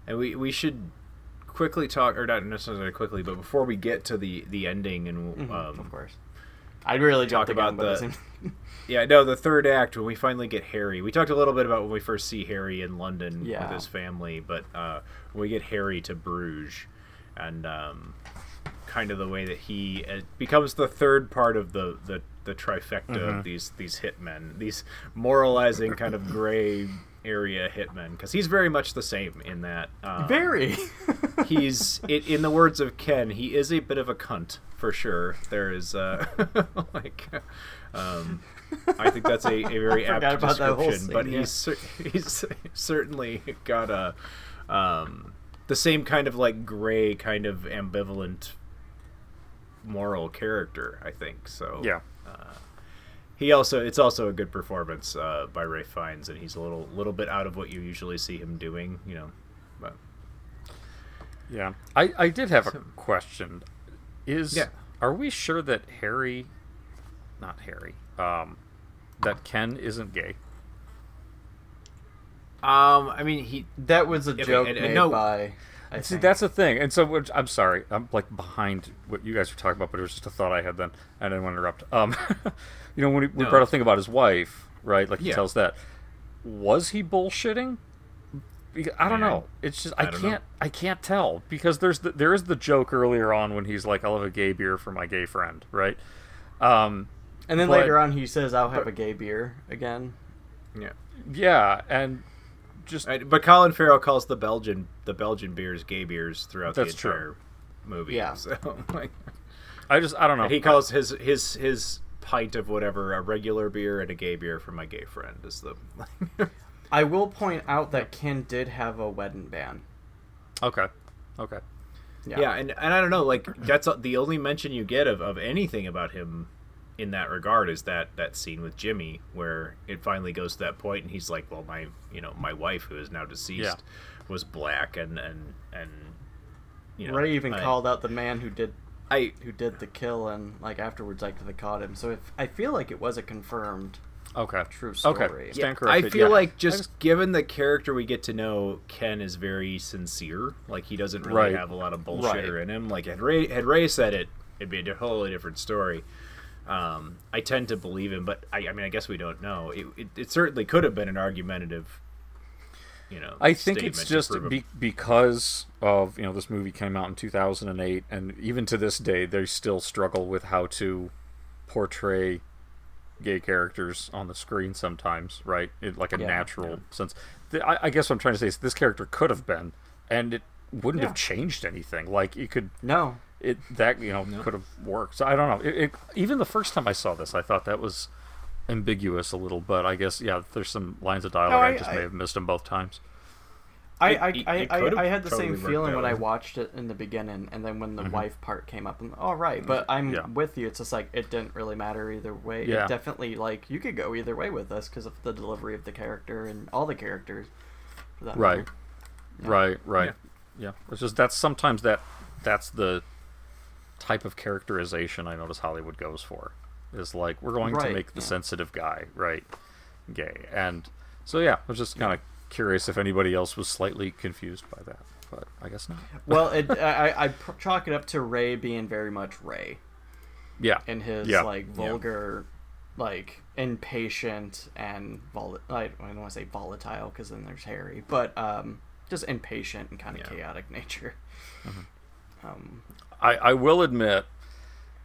and we should. Quickly talk, or not necessarily quickly, but before we get to the ending, and of course, I really talk about the third act when we finally get Harry. We talked a little bit about when we first see Harry in London with his family, but we get Harry to Bruges, and kind of the way that he becomes the third part of the trifecta of these hitmen, these moralizing kind of gray. Area hitman, because he's very much the same in that very in the words of Ken, he is a bit of a cunt for sure. There is I think that's a very apt description scene, but he's certainly got a the same kind of gray kind of ambivalent moral character, I think. So it's also a good performance by Ralph Fiennes, and he's a little bit out of what you usually see him doing, But yeah, I did have a question. Are we sure that that Ken isn't gay? I mean, that was a joke made by. See, that's the thing. And so, I'm sorry, I'm behind what you guys were talking about, but it was just a thought I had then. I didn't want to interrupt. When we brought a thing about his wife, right? He tells that. Was he bullshitting? I don't know. It's just I can't tell, because there is the joke earlier on when he's like, "I'll have a gay beer for my gay friend," right? And then later on he says, "I'll have a gay beer" again. Yeah. Yeah, and just but Colin Farrell calls the Belgian beers gay beers throughout the entire movie. Yeah. So like, I don't know. And he calls his pint of whatever a regular beer and a gay beer for my gay friend is the. I will point out that Ken did have a wedding band. Okay. Yeah, and I don't know, like, that's the only mention you get of anything about him in that regard is that scene with Jimmy where it finally goes to that point and he's like, well, my wife, who is now deceased, was black and Ray even called out the man who did the kill, and like afterwards, like, they caught him. So I feel like it was a confirmed. Okay. True story. Okay. Yeah. I feel like just given the character we get to know, Ken is very sincere. Like, he doesn't really have a lot of bullshitter in him. Like, had Ray said it, it'd be a totally different story. I tend to believe him, but I mean, I guess we don't know. It certainly could have been an argumentative. I think it's just because of this movie came out in 2008, and even to this day, they still struggle with how to portray gay characters on the screen sometimes, right? Natural sense. I guess what I'm trying to say is this character could have been, and it wouldn't have changed anything. Like, it could... No. It could have worked. So I don't know. It, even the first time I saw this, I thought that was ambiguous a little, but I guess, there's some lines of dialogue I may have missed them both times. I had the totally same feeling when I watched it in the beginning, and then when the wife part came up, and but I'm with you. It's just like, it didn't really matter either way. Yeah. It definitely, like, you could go either way with this because of the delivery of the character and all the characters. For that matter. Right. Yeah. It's just that's the type of characterization I notice Hollywood goes for. Is like, we're going to make the sensitive guy, gay. And so, I was just kind of curious if anybody else was slightly confused by that, but I guess not. Well, I chalk it up to Ray being very much Ray. Yeah. And his, vulgar, impatient and... I don't want to say volatile, because then there's Harry, but just impatient and kind of chaotic nature. Mm-hmm. I will admit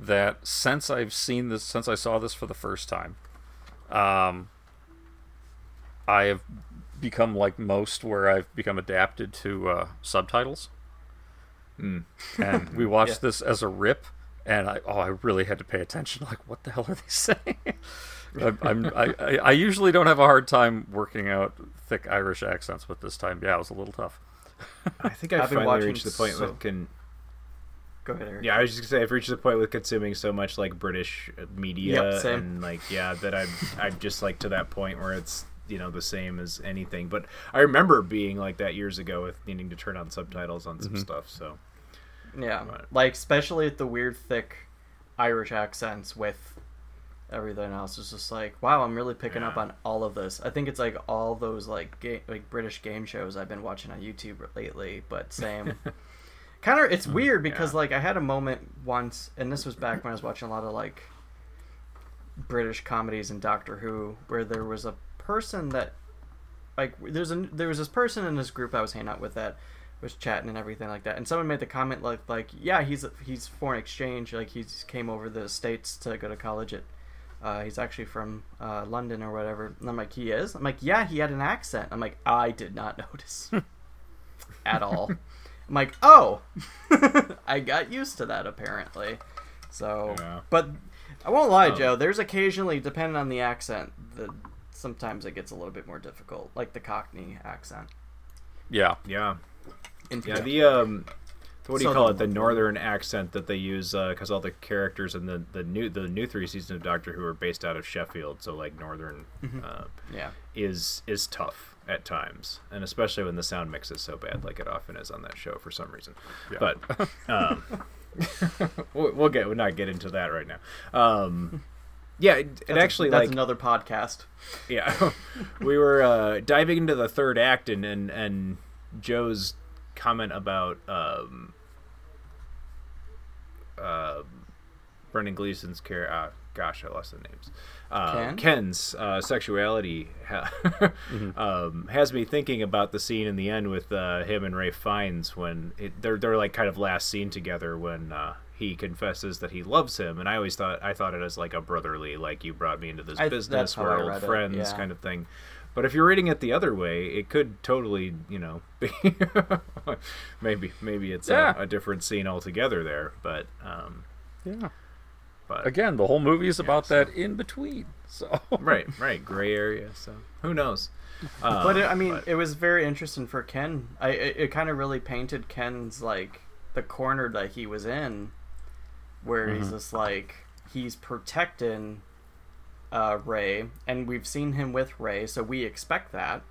that since I saw this for the first time, I have become like most, where I've become adapted to subtitles. And we watched this as a rip, and I really had to pay attention, like, what the hell are they saying? I usually don't have a hard time working out thick Irish accents, but this time it was a little tough. I think I've finally reached the point where go ahead, Eric. Yeah, I was just gonna say, I've reached the point with consuming so much like British media and that I'm just like to that point where it's the same as anything. But I remember being like that years ago with needing to turn on subtitles on some stuff. So especially at the weird thick Irish accents with everything else, it's just like, wow, I'm really picking up on all of this. I think it's like all those British game shows I've been watching on YouTube lately, but same. Kind of, it's weird because I had a moment once, and this was back when I was watching a lot of British comedies and Doctor Who, where there was a person that there was this person in this group I was hanging out with that was chatting and everything like that, and someone made the comment he's foreign exchange, he's came over the States to go to college at he's actually from London or whatever, and I'm like, he is? I'm like, yeah, he had an accent. I'm like, I did not notice at all. I'm like, oh, I got used to that apparently. So, but I won't lie, Joe. There's occasionally, depending on the accent, sometimes it gets a little bit more difficult, like the Cockney accent. Yeah. Imperial. Yeah, the northern accent that they use, because all the characters in the new 3 seasons of Doctor Who are based out of Sheffield, so northern is tough at times, and especially when the sound mix is so bad like it often is on that show for some reason. But we'll not get into that right now. That's another podcast. We were diving into the third act and Joe's comment about Brendan Gleeson's gosh, I lost the names. Ken's sexuality mm-hmm. Has me thinking about the scene in the end with him and Ralph Fiennes when they're like kind of last seen together when he confesses that he loves him, and I thought it as like a brotherly, like, you brought me into this business, we're old friends kind of thing. But if you're reading it the other way, it could totally, you know, be maybe it's a different scene altogether there. But but again, the whole movie is about that in between. So right, gray area. So who knows? But it was very interesting for Ken. It kind of really painted Ken's, like, the corner that he was in, where mm-hmm. he's just like, he's protecting Ray, and we've seen him with Ray, so we expect that.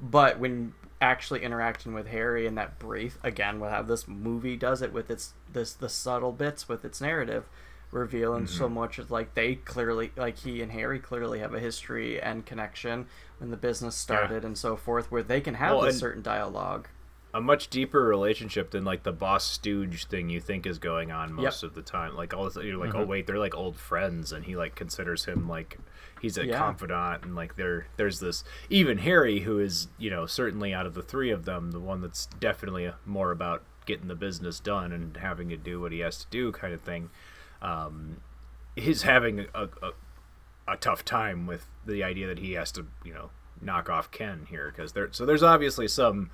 But when actually interacting with Harry and that brief, again, we'll have this movie does it with its the subtle bits with its narrative, revealing mm-hmm. so much of, like, they clearly, like, he and Harry clearly have a history and connection when the business started and so forth, where they can have a certain dialogue. A much deeper relationship than, like, the boss stooge thing you think is going on most of the time. Like, all you're like, mm-hmm. oh wait, they're like old friends, and he, like, considers him, like, he's a confidant, and, like, there's this, even Harry, who is, you know, certainly out of the three of them, the one that's definitely more about getting the business done and having to do what he has to do kind of thing, he's having a tough time with the idea that he has to, you know, knock off Ken here, because there's obviously some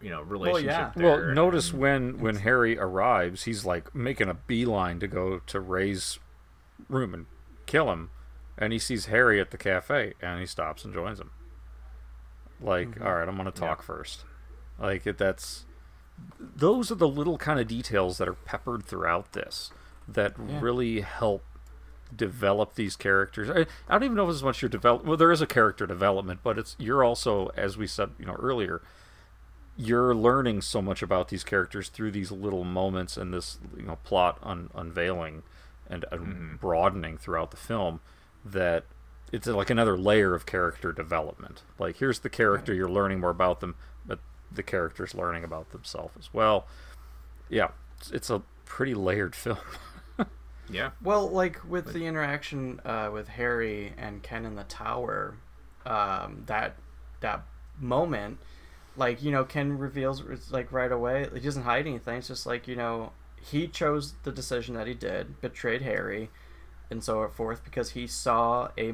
relationship there. Well, notice when Harry arrives, he's, like, making a beeline to go to Ray's room and kill him, and he sees Harry at the cafe, and he stops and joins him. Like, mm-hmm. all right, I'm going to talk first. Like, those are the little kind of details that are peppered throughout this that really help develop these characters. I don't even know if it's much your develop. Well, there is a character development, but it's, you're also, as we said, you know, earlier, you're learning so much about these characters through these little moments and this, you know, plot unveiling and broadening throughout the film, that it's like another layer of character development. Like, here's the character, you're learning more about them, but the character's learning about themselves as well. Yeah, it's a pretty layered film. Yeah. Well, like, with the interaction with Harry and Ken in the tower, that moment, like, you know, Ken reveals, like, right away, he doesn't hide anything. It's just like, you know, he chose the decision that he did, betrayed Harry, and so forth, because he saw a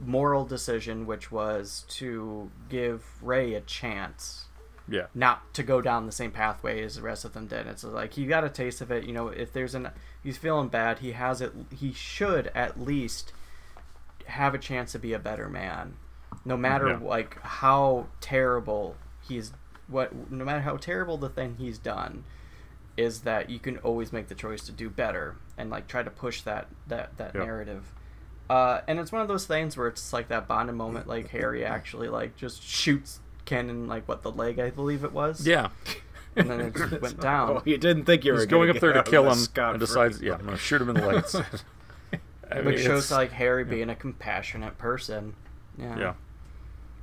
moral decision, which was to give Ray a chance. Yeah. Not to go down the same pathway as the rest of them did. It's like, he got a taste of it. You know, if there's he's feeling bad, he has it. He should at least have a chance to be a better man, no matter like how terrible no matter how terrible the thing he's done is, that you can always make the choice to do better and, like, try to push that narrative. And it's one of those things where it's like that bonding moment, like Harry actually, like, just shoots Ken in, like, what, the leg, I believe it was. Yeah. And then it just went down. Oh, you didn't think you were going up there to kill him, and decides, I'm going to shoot him in the legs. Which shows, like, Harry being a compassionate person. Yeah. Yeah.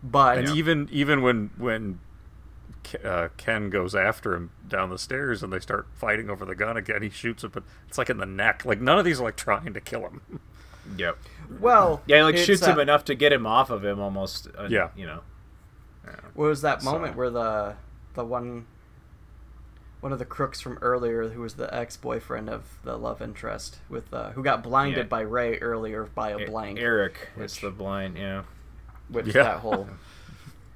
But even when Ken goes after him down the stairs and they start fighting over the gun again, he shoots him, but it's, like, in the neck. Like, none of these are, like, trying to kill him. Yep. Well, yeah, he, like, shoots him enough to get him off of him almost. You know. What was that moment where the one of the crooks from earlier, who was the ex-boyfriend of the love interest, with who got blinded by Ray earlier by a blank. Eric, it's the blind, that whole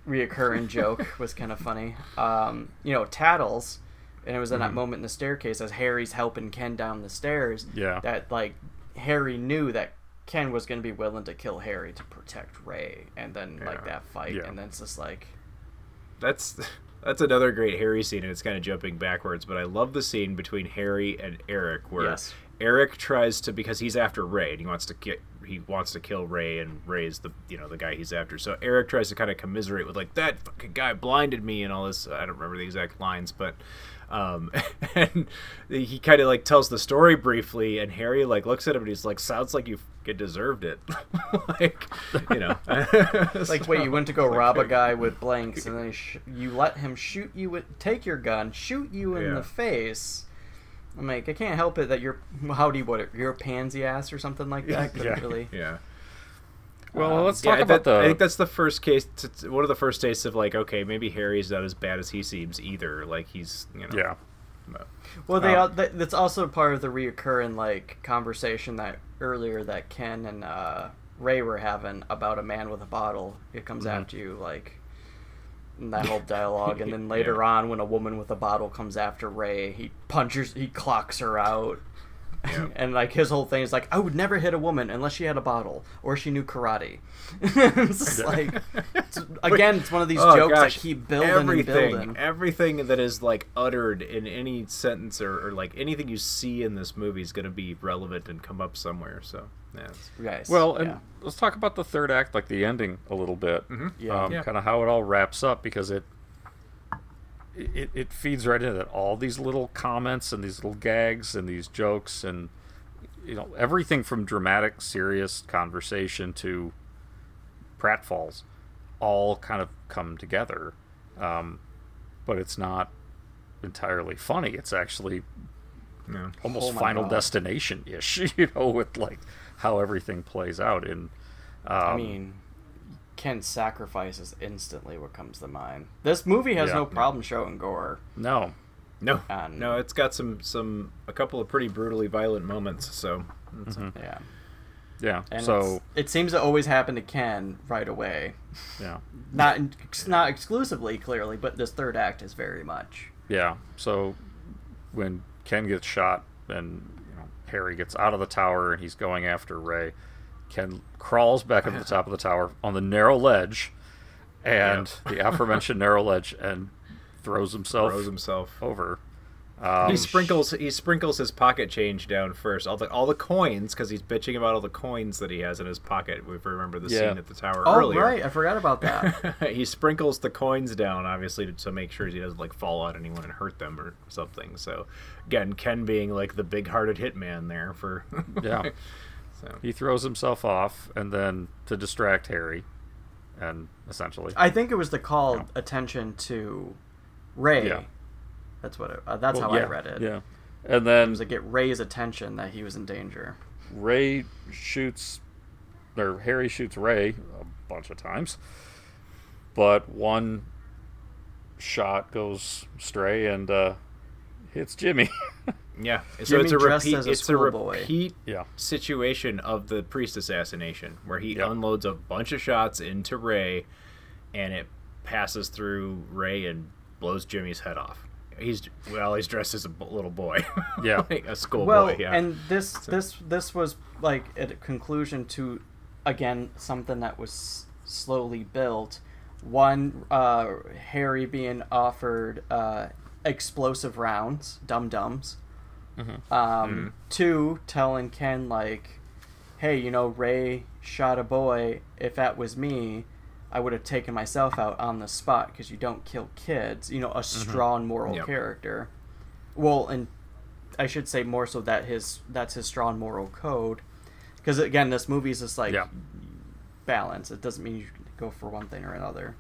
reoccurring joke was kind of funny. You know, Tattles, and it was in that moment in the staircase as Harry's helping Ken down the stairs. Yeah, that, like, Harry knew that Ken was going to be willing to kill Harry to protect Ray, and then like that fight, and then it's just like, that's another great Harry scene, and it's kind of jumping backwards, but I love the scene between Harry and Eric where Eric tries to, because he's after Ray and he wants to kill Ray, and Ray's the, you know, the guy he's after, so Eric tries to kind of commiserate with, like, that fucking guy blinded me and all this. I don't remember the exact lines, but and he kind of, like, tells the story briefly, and Harry, like, looks at him and he's like, sounds like you deserved it. Like, you know. Like, wait, you went to go rob a guy with blanks, and then you let him shoot you, take your gun, shoot you in the face, I'm like, I can't help it that you're, how do you, what, you're a pansy ass or something like that? Yeah. Really, yeah. Well, let's talk about the... I think that's the first case, one of the first tastes of, like, okay, maybe Harry's not as bad as he seems either. Like, he's, you know... Yeah. But, well, that's also part of the reoccurring, like, conversation that earlier that Ken and Ray were having about a man with a bottle. It comes after you, like... And that whole dialogue, and then later on, when a woman with a bottle comes after Ray, he clocks her out, and like his whole thing is like, I would never hit a woman unless she had a bottle or she knew karate. It's like, again, it's one of these jokes that keep building and building. Everything that is like uttered in any sentence or like anything you see in this movie is going to be relevant and come up somewhere. So. Yes. Well, and let's talk about the third act, like the ending, a little bit. Kind of how it all wraps up, because it feeds right into that. All these little comments and these little gags and these jokes and, you know, everything from dramatic, serious conversation to pratfalls all kind of come together. But it's not entirely funny. It's actually... Yeah. Almost Final Destination-ish, you know, with like how everything plays out. And I mean, Ken sacrifices instantly. What comes to mind? This movie has no problem showing gore. No, it's got a couple of pretty brutally violent moments. So and so it seems to always happen to Ken right away. Yeah, not exclusively, clearly, but this third act is very much. Yeah. So when Ken gets shot, and you know, Harry gets out of the tower, and he's going after Ray. Ken crawls back up to the top of the tower on the narrow ledge, and the aforementioned narrow ledge, and throws himself over. He sprinkles his pocket change down first, all the coins, because he's bitching about all the coins that he has in his pocket. We remember the scene at the tower earlier. Oh, right, I forgot about that. He sprinkles the coins down, obviously, to make sure he doesn't like fall on anyone and hurt them or something. So, again, Ken being like the big-hearted hitman there for So he throws himself off, and then to distract Harry, and essentially, I think it was to call attention to Ray. Yeah. That's what. I read it. Yeah, and then it was to get Ray's attention that he was in danger. Harry shoots Ray a bunch of times, but one shot goes astray and hits Jimmy. So it's a repeat. Situation of the priest assassination where he unloads a bunch of shots into Ray, and it passes through Ray and blows Jimmy's head off. He's dressed as a little boy, like a schoolboy. And this was like a conclusion to, again, something that was slowly built. One, Harry being offered explosive rounds, dum-dums. Two, telling Ken like, hey, you know, Ray shot a boy. If that was me, I would have taken myself out on the spot, because you don't kill kids. You know, a strong moral character. Well, and I should say more so that that's his strong moral code. Because, again, this movie is just like balance. It doesn't mean you go for one thing or another.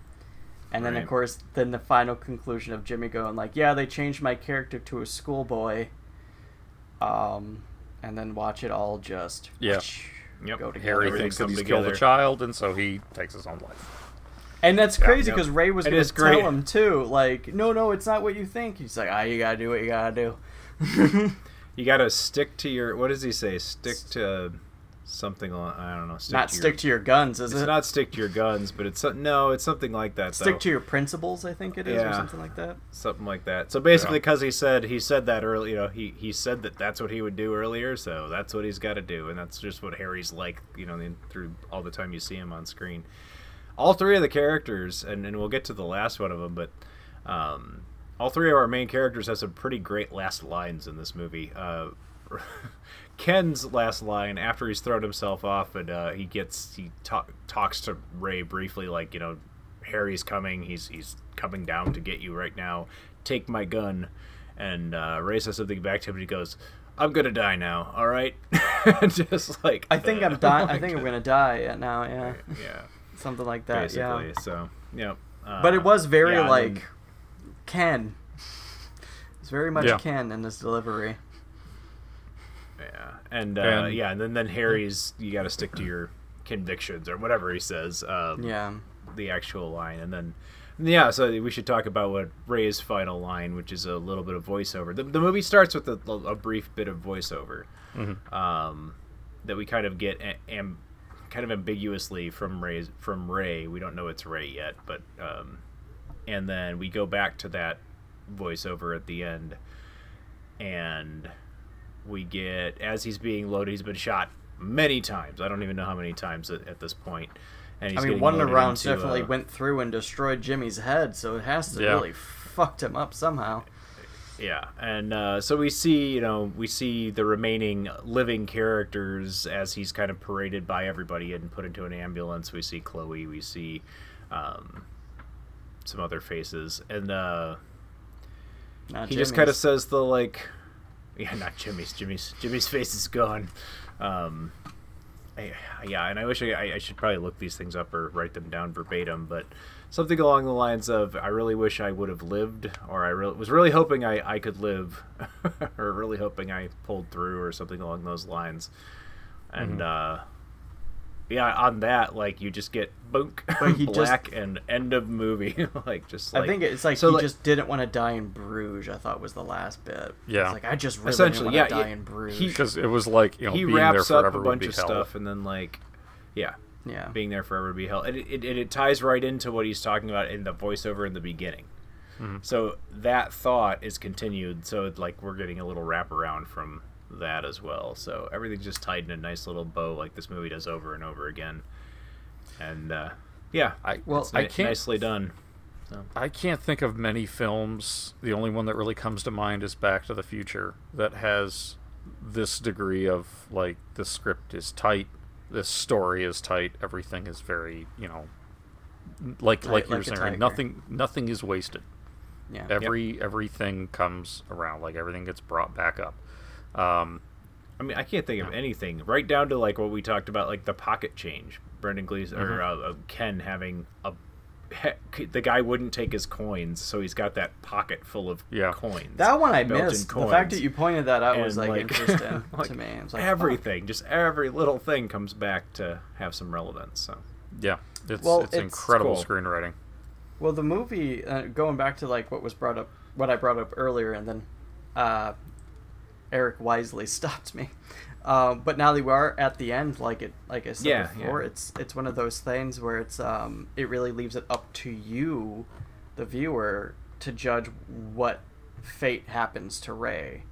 And then, of course, the final conclusion of Jimmy going like, yeah, they changed my character to a schoolboy. And then watch it all just... Yeah. Harry thinks that he's killed a child, and so he takes his own life. And that's crazy, because Ray was going to tell him, too, like, no, it's not what you think. He's like, you got to do what you got to do. You got to stick to your, what does he say? Stick to something, I don't know. Stick to your guns, is it? It's not stick to your guns, but it's something like that. Stick to your principles, I think it is, or something like that. Something like that. So basically, because he said that earlier, you know, he said that that's what he would do earlier, so that's what he's got to do, and that's just what Harry's like, you know, through all the time you see him on screen. All three of the characters, and we'll get to the last one of them, but all three of our main characters have some pretty great last lines in this movie. Ken's last line, after he's thrown himself off, and he talks to Ray briefly, like, you know, Harry's coming, he's coming down to get you right now, take my gun, and Ray says something back to him, and he goes, I'm gonna die now, all right? Just like, I'm gonna die now, yeah, something like that. Basically, so but it was very Ken. It's very much Ken in this delivery. And then Harry's, you got to stick to your convictions or whatever he says. The actual line, and then so we should talk about what Ray's final line, which is a little bit of voiceover. The movie starts with a brief bit of voiceover that we kind of get kind of ambiguously from Ray. We don't know it's Ray yet, but and then we go back to that voiceover at the end, and we get, as he's being loaded, he's been shot many times. I don't even know how many times at this point. I mean, one of the rounds definitely went through and destroyed Jimmy's head, so it has to really fucked him up somehow. Yeah, and so we see the remaining living characters as he's kind of paraded by everybody and put into an ambulance. We see Chloe, we see some other faces, and he just kind of says not Jimmy's. Jimmy's face is gone. And I wish I should probably look these things up or write them down verbatim, but something along the lines of, I really wish I would have lived, or was really hoping I could live, or really hoping I pulled through, or something along those lines. And, on that, you just get black and end of movie. I think it's just didn't want to die in Bruges, I thought was the last bit. Yeah. It's I just really didn't want to die in Bruges. Because it was he being wraps there up a bunch of hell. Stuff and then being there forever would be hell. And it ties right into what he's talking about in the voiceover in the beginning. Mm-hmm. So that thought is continued. So we're getting a little wraparound from that as well, so everything's just tied in a nice little bow like this movie does over and over again. And nicely done. So I can't think of many films. The only one that really comes to mind is Back to the Future, that has this degree of the script is tight, this story is tight, everything is very you're saying, right? nothing is wasted. Everything comes around, everything gets brought back up. I can't think of anything, right down to what we talked about, the pocket change. Brendan Gleeson or Ken having the guy wouldn't take his coins, so he's got that pocket full of coins. That one I missed. The fact that you pointed that out was interesting to me. Everything, just every little thing comes back to have some relevance. So it's incredible screenwriting. Well, the movie going back to what I brought up earlier, and then. Eric wisely stopped me, but now that we are at the end, like I said before. It's one of those things where it's it really leaves it up to you, the viewer, to judge what fate happens to Ray.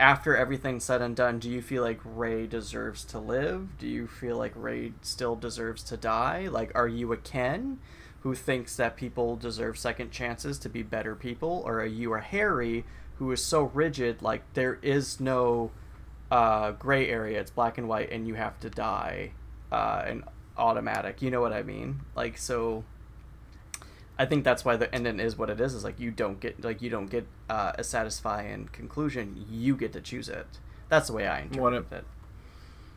After everything's said and done, do you feel like Ray deserves to live? Do you feel like Ray still deserves to die? Are you a Ken who thinks that people deserve second chances to be better people, or are you a Harry who is so rigid, there is no gray area, it's black and white, and you have to die, and automatic, you know what I mean? So I think that's why the ending is what it is, you don't get a satisfying conclusion, you get to choose it. That's the way I interpret it.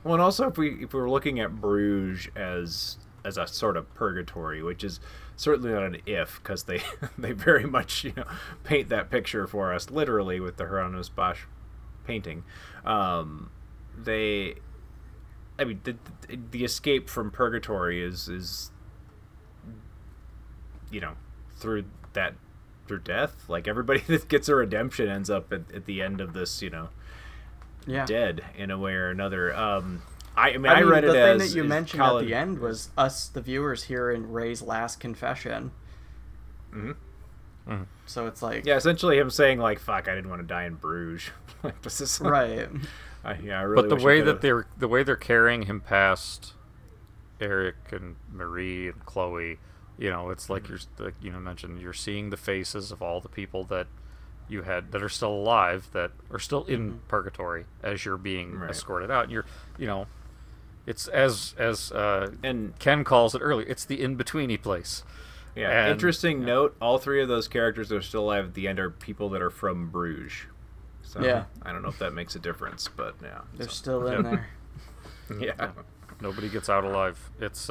Well, and also if we were looking at Bruges as a sort of purgatory, which is certainly not an if, because they very much paint that picture for us literally with the Hieronymus Bosch painting. The escape from purgatory is through death. Everybody that gets a redemption ends up at the end of this dead in a way or another. I read it as... The thing that you mentioned at the end was us, the viewers, hearing Ray's last confession. Mm-hmm. Mm-hmm. So it's essentially him saying, fuck, I didn't want to die in Bruges. Right. I really but the way that they're carrying him past Eric and Marie and Chloe, it's you mentioned, you're seeing the faces of all the people that you had that are still alive, that are still in purgatory as you're being escorted out. And you're, it's as and Ken calls it earlier, it's the in-betweeny place. Yeah. And, interesting note: all three of those characters that are still alive at the end are people that are from Bruges. So I don't know if that makes a difference, but yeah, they're still in there. Yeah. Nobody gets out alive. It's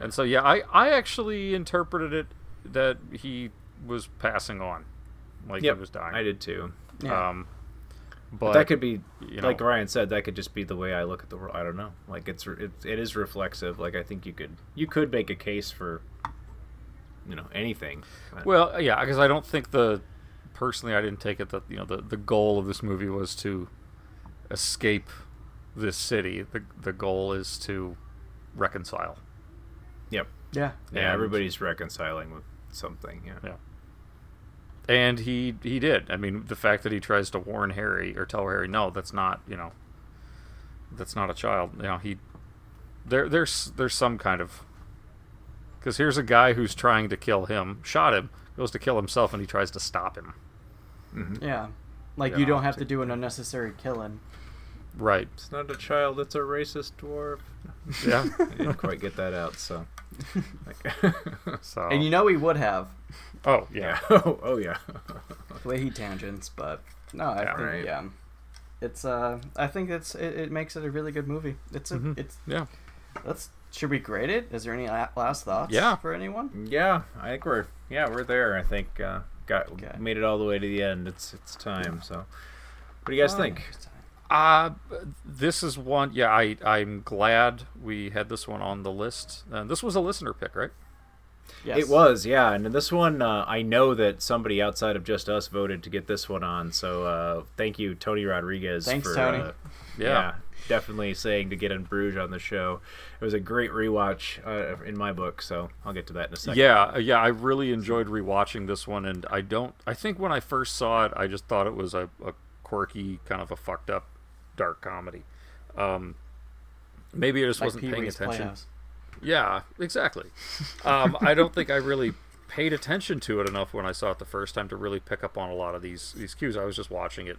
and so I actually interpreted it that he was passing on, he was dying. I did too. Yeah. But that could be, like Ryan said, that could just be the way I look at the world. I don't know. Like, it is reflexive. Like, I think you could make a case for, anything. Well, yeah, because I don't think personally, I didn't take it that, the goal of this movie was to escape this city. The goal is to reconcile. Yep. Yeah. Yeah, everybody's reconciling with something. Yeah. Yeah. And he did. I mean, the fact that he tries to warn Harry or tell Harry, no, that's not, that's not a child. There's some kind of, because here's a guy who's trying to kill him, shot him, goes to kill himself, and he tries to stop him. Mm-hmm. Yeah. Like, you don't have to do an unnecessary killing. Right. It's not a child, it's a racist dwarf. Yeah. I didn't quite get that out, so. And he would have. Oh, yeah. Oh, yeah. The way he tangents, but no, I think it's I think it makes it a really good movie. Should we grade it? Is there any last thoughts for anyone? Yeah, I think we're there. I think made it all the way to the end. It's time. So, what do you guys think? This is one. Yeah, I'm glad we had this one on the list. This was a listener pick, right? Yes. It was, yeah. And this one, I know that somebody outside of just us voted to get this one on. So thank you, Tony Rodriguez. Thanks, Tony. Yeah, definitely saying to get In Bruges on the show. It was a great rewatch in my book, so I'll get to that in a second. Yeah, I really enjoyed rewatching this one. And I think when I first saw it, I just thought it was a quirky, kind of a fucked up, dark comedy. Maybe I just wasn't paying attention. Playhouse. Yeah, exactly. I don't think I really paid attention to it enough when I saw it the first time to really pick up on a lot of these cues. I was just watching it,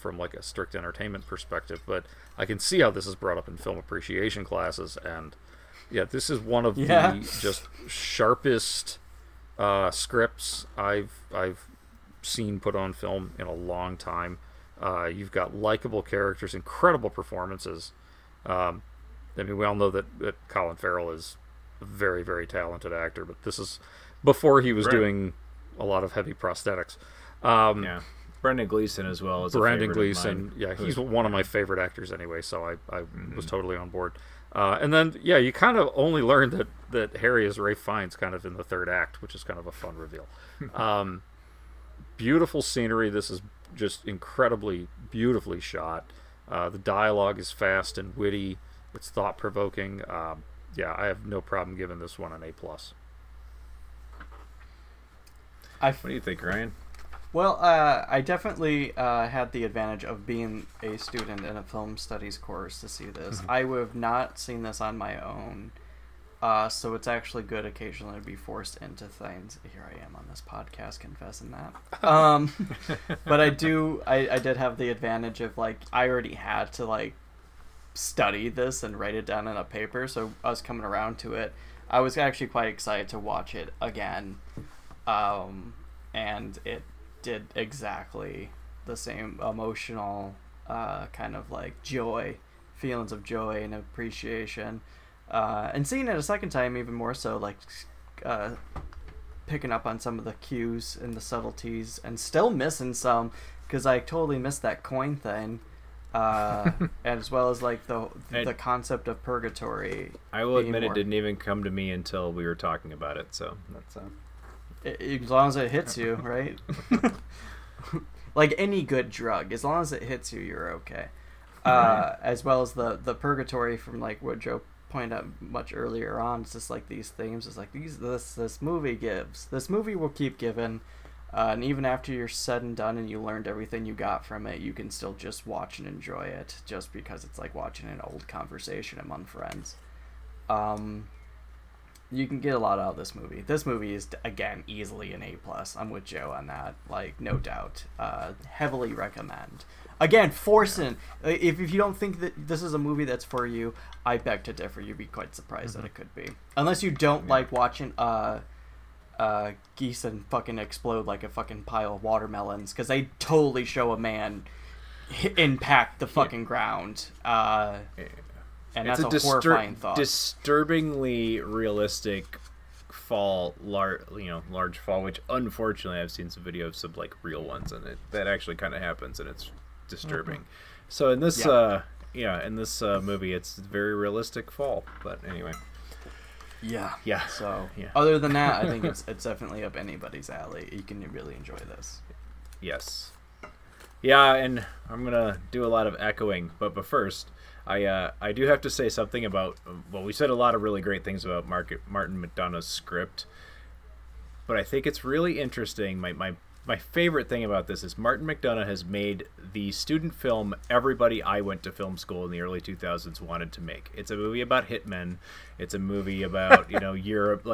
from like a strict entertainment perspective. But I can see how this is brought up in film appreciation classes. And yeah, this is one of the just sharpest scripts I've seen put on film in a long time. You've got likable characters, incredible performances. I mean, we all know that Colin Farrell is a very, very talented actor, but this is before he was doing a lot of heavy prosthetics. Brendan Gleeson as well. Brendan Gleeson, yeah, he's one of my favorite actors anyway, so I was totally on board. And then, yeah, you kind of only learn that Harry is Ralph Fiennes kind of in the third act, which is kind of a fun reveal. Beautiful scenery. This is just incredibly, beautifully shot. The dialogue is fast and witty. It's thought-provoking. I have no problem giving this one an A+. What do you think, Ryan? Well, I definitely had the advantage of being a student in a film studies course to see this. I would have not seen this on my own, so it's actually good occasionally to be forced into things. Here I am on this podcast confessing that. But I did have the advantage of, like, I already had to, like, study this and write it down in a paper, so us coming around to it, I was actually quite excited to watch it again, and it did exactly the same emotional kind of like joy, feelings of joy and appreciation, and seeing it a second time even more so, like picking up on some of the cues and the subtleties, and still missing some because I totally missed that coin thing. As well as like the concept of purgatory. I will admit it didn't even come to me until we were talking about it. So that's as long as it hits you, right? Like any good drug, as long as it hits you, you're okay. As well as the purgatory from like what Joe pointed out much earlier on. It's just like these themes. It's like this movie gives. This movie will keep giving. And even after you're said and done and you learned everything you got from it, you can still just watch and enjoy it just because it's like watching an old conversation among friends. You can get a lot out of this movie. This movie is, again, easily an A+. I'm with Joe on that, like, no doubt. Heavily recommend. Again, forcing. If you don't think that this is a movie that's for you, I beg to differ. You'd be quite surprised that it could be. Unless you don't like watching... geese and fucking explode like a fucking pile of watermelons, because they totally show a man impact the fucking ground. And it's that's a horrifying thought. Disturbingly realistic fall, large fall, which unfortunately I've seen some video of some like real ones, and that actually kind of happens, and it's disturbing. Mm-hmm. So in this, in this movie, it's a very realistic fall. But anyway. Yeah. So other than that, I think it's definitely up anybody's alley. You can really enjoy this. Yes. Yeah, and I'm gonna do a lot of echoing, but first, I do have to say something about. Well, we said a lot of really great things about Martin McDonagh's script, but I think it's really interesting. My favorite thing about this is Martin McDonagh has made the student film everybody I went to film school in the early 2000s wanted to make. It's a movie about hitmen. It's a movie about Europe.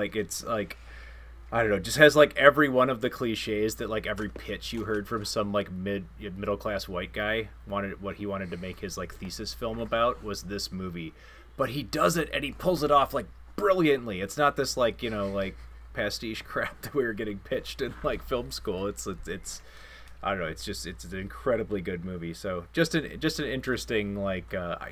I don't know, just has every one of the cliches that every pitch you heard from some middle class white guy wanted to make his thesis film about was this movie, but he does it and he pulls it off brilliantly. It's not this pastiche crap that we were getting pitched in film school. It's I don't know. It's an incredibly good movie. So just an interesting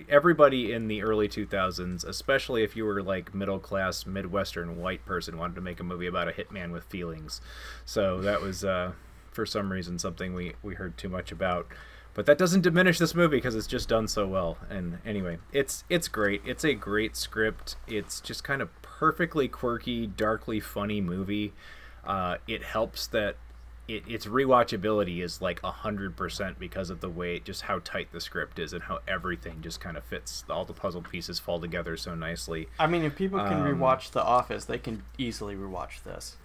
everybody in the early 2000s, especially if you were middle class Midwestern white person, wanted to make a movie about a hitman with feelings. So that was for some reason something we heard too much about. But that doesn't diminish this movie because it's just done so well. And anyway, it's great. It's a great script. It's just kind of perfectly quirky, darkly funny movie. It helps that. Its rewatchability is 100% because of the way just how tight the script is and how everything just kind of fits. All the puzzle pieces fall together so nicely. I mean, if people can rewatch The Office, they can easily rewatch this.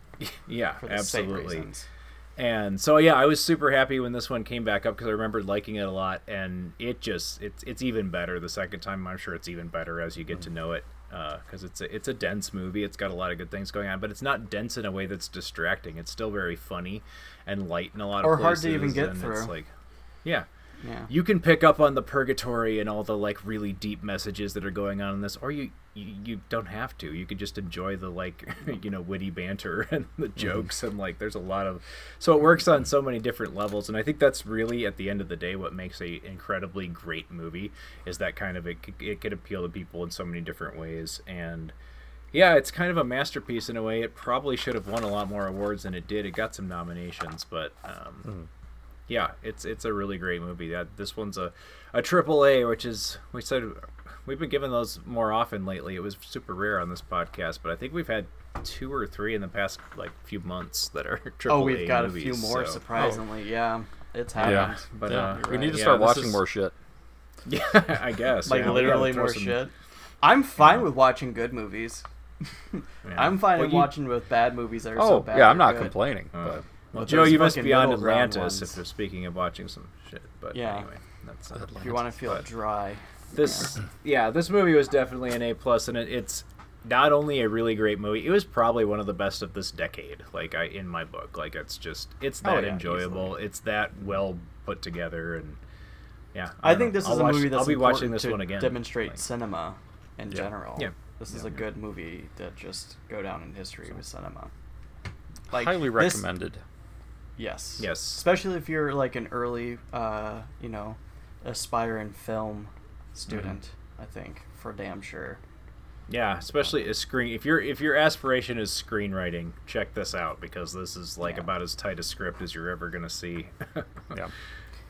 Yeah, for the absolutely. Same reasons. And so I was super happy when this one came back up because I remembered liking it a lot, and it's even better the second time. I'm sure it's even better as you get to know it. Because it's a dense movie. It's got a lot of good things going on, but it's not dense in a way that's distracting. It's still very funny and light in a lot of places. Or hard to even get through. It's yeah. You can pick up on the purgatory and all the really deep messages that are going on in this, or you don't have to. You could just enjoy the witty banter and the jokes and there's a lot of. So it works on so many different levels, and I think that's really at the end of the day what makes a incredibly great movie is that kind of it could appeal to people in so many different ways, and yeah, it's kind of a masterpiece in a way. It probably should have won a lot more awards than it did. It got some nominations, but. Yeah, it's a really great movie. This one's a AAA, which is we said we've been given those more often lately. It was super rare on this podcast, but I think we've had 2 or 3 in the past few months that are AAA. Oh, we've got movies, a few more so. Surprisingly. Oh. Yeah, it's happened. Yeah, but we need to start watching more shit. Yeah, I guess literally more shit. I'm fine with watching good movies. Yeah. I'm fine with watching with bad movies that are so bad. Yeah, I'm not complaining. But... Well, Joe, you must be on Atlantis if you're speaking of watching some shit. But anyway, that's not Atlantis. If you want to feel dry. This movie was definitely an A+, and it's not only a really great movie, it was probably one of the best of this decade. In my book, it's just it's that enjoyable, easily. It's that well put together, and I think this is a movie that's I'll be watching this one again. Demonstrate cinema in general. Yeah. This is a good movie that just go down in history with cinema. Highly recommended. Yes. Especially if you're an early, aspiring film student. I think for damn sure. Yeah, especially if your aspiration is screenwriting, check this out because this is about as tight a script as you're ever gonna see. Yeah,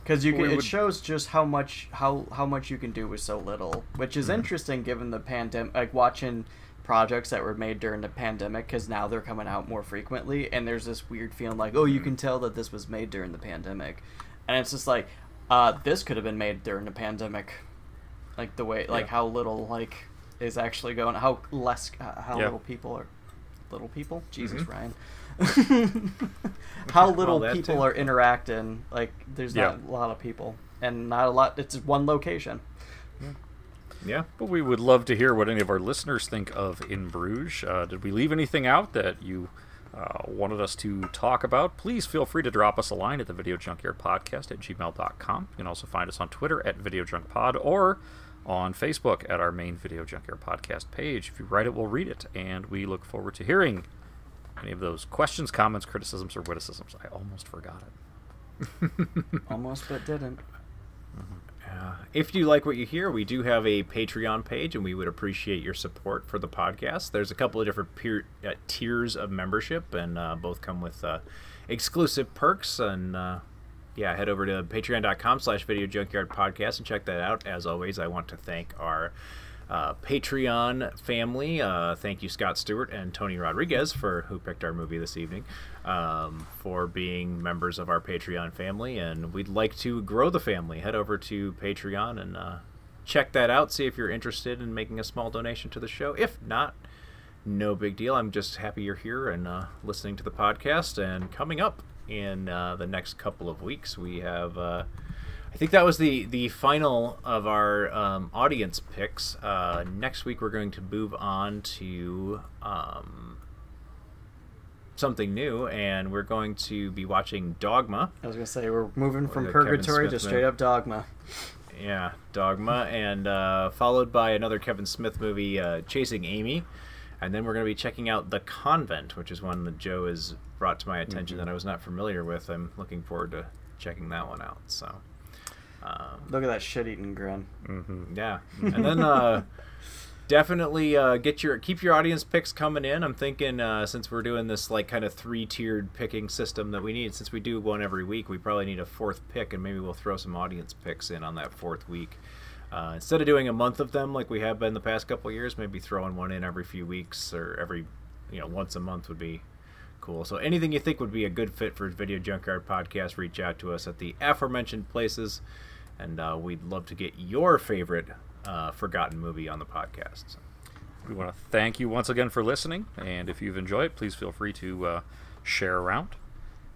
because it shows just how much you can do with so little, which is interesting given the pandemic. Watching projects that were made during the pandemic because now they're coming out more frequently, and there's this weird feeling you can tell that this was made during the pandemic, and it's just this could have been made during the pandemic, the way how little is actually going, how less little people Jesus Ryan how little people too. Are interacting there's not a lot of people and not a lot, it's one location. Yeah, but we would love to hear what any of our listeners think of In Bruges. Did we leave anything out that you wanted us to talk about? Please feel free to drop us a line at the Video Junkyard Podcast at gmail.com. You can also find us on Twitter at Video Junk Pod or on Facebook at our main Video Junkyard Podcast page. If you write it, we'll read it, and we look forward to hearing any of those questions, comments, criticisms, or witticisms. I almost forgot it. Almost, but didn't. Mm-hmm. If you like what you hear, we do have a Patreon page, and we would appreciate your support for the podcast. There's a couple of different tiers of membership, and both come with exclusive perks, and yeah, head over to patreon.com/videojunkyardpodcast and check that out. As always, I want to thank our Patreon family. Thank you, Scott Stewart and Tony Rodriguez, who picked our movie this evening, for being members of our Patreon family. And we'd like to grow the family. Head over to Patreon and check that out. See if you're interested in making a small donation to the show. If not, no big deal. I'm just happy you're here and listening to the podcast. And coming up in the next couple of weeks, we have... I think that was the final of our audience picks. Next week, we're going to move on to something new, and we're going to be watching Dogma. I was going to say, we're moving from purgatory to straight-up Dogma. Yeah, Dogma, and followed by another Kevin Smith movie, Chasing Amy. And then we're going to be checking out The Convent, which is one that Joe has brought to my attention that I was not familiar with. I'm looking forward to checking that one out, so... Look at that shit-eating grin. Mm-hmm. Yeah, and then definitely keep your audience picks coming in. I'm thinking since we're doing this like kind of three-tiered picking system that we need, since we do one every week, we probably need a fourth pick, and maybe we'll throw some audience picks in on that fourth week. Instead of doing a month of them like we have been the past couple of years, maybe throwing one in every few weeks or every once a month would be cool. So anything you think would be a good fit for Video Junkyard Podcast, reach out to us at the aforementioned places, and we'd love to get your favorite forgotten movie on the podcast. So. We want to thank you once again for listening, and if you've enjoyed, please feel free to share around.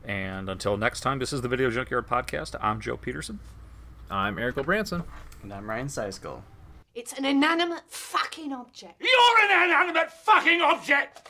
And until next time, this is the Video Junkyard Podcast. I'm Joe Peterson. I'm Eric Branson. And I'm Ryan Seiskel. It's an inanimate fucking object. You're an inanimate fucking object!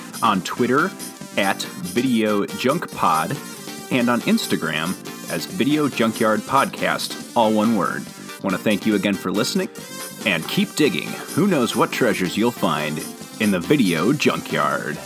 On Twitter at Video Junk Pod, and on Instagram as Video Junkyard Podcast, all one word. I want to thank you again for listening, and keep digging. Who knows what treasures you'll find in the Video Junkyard.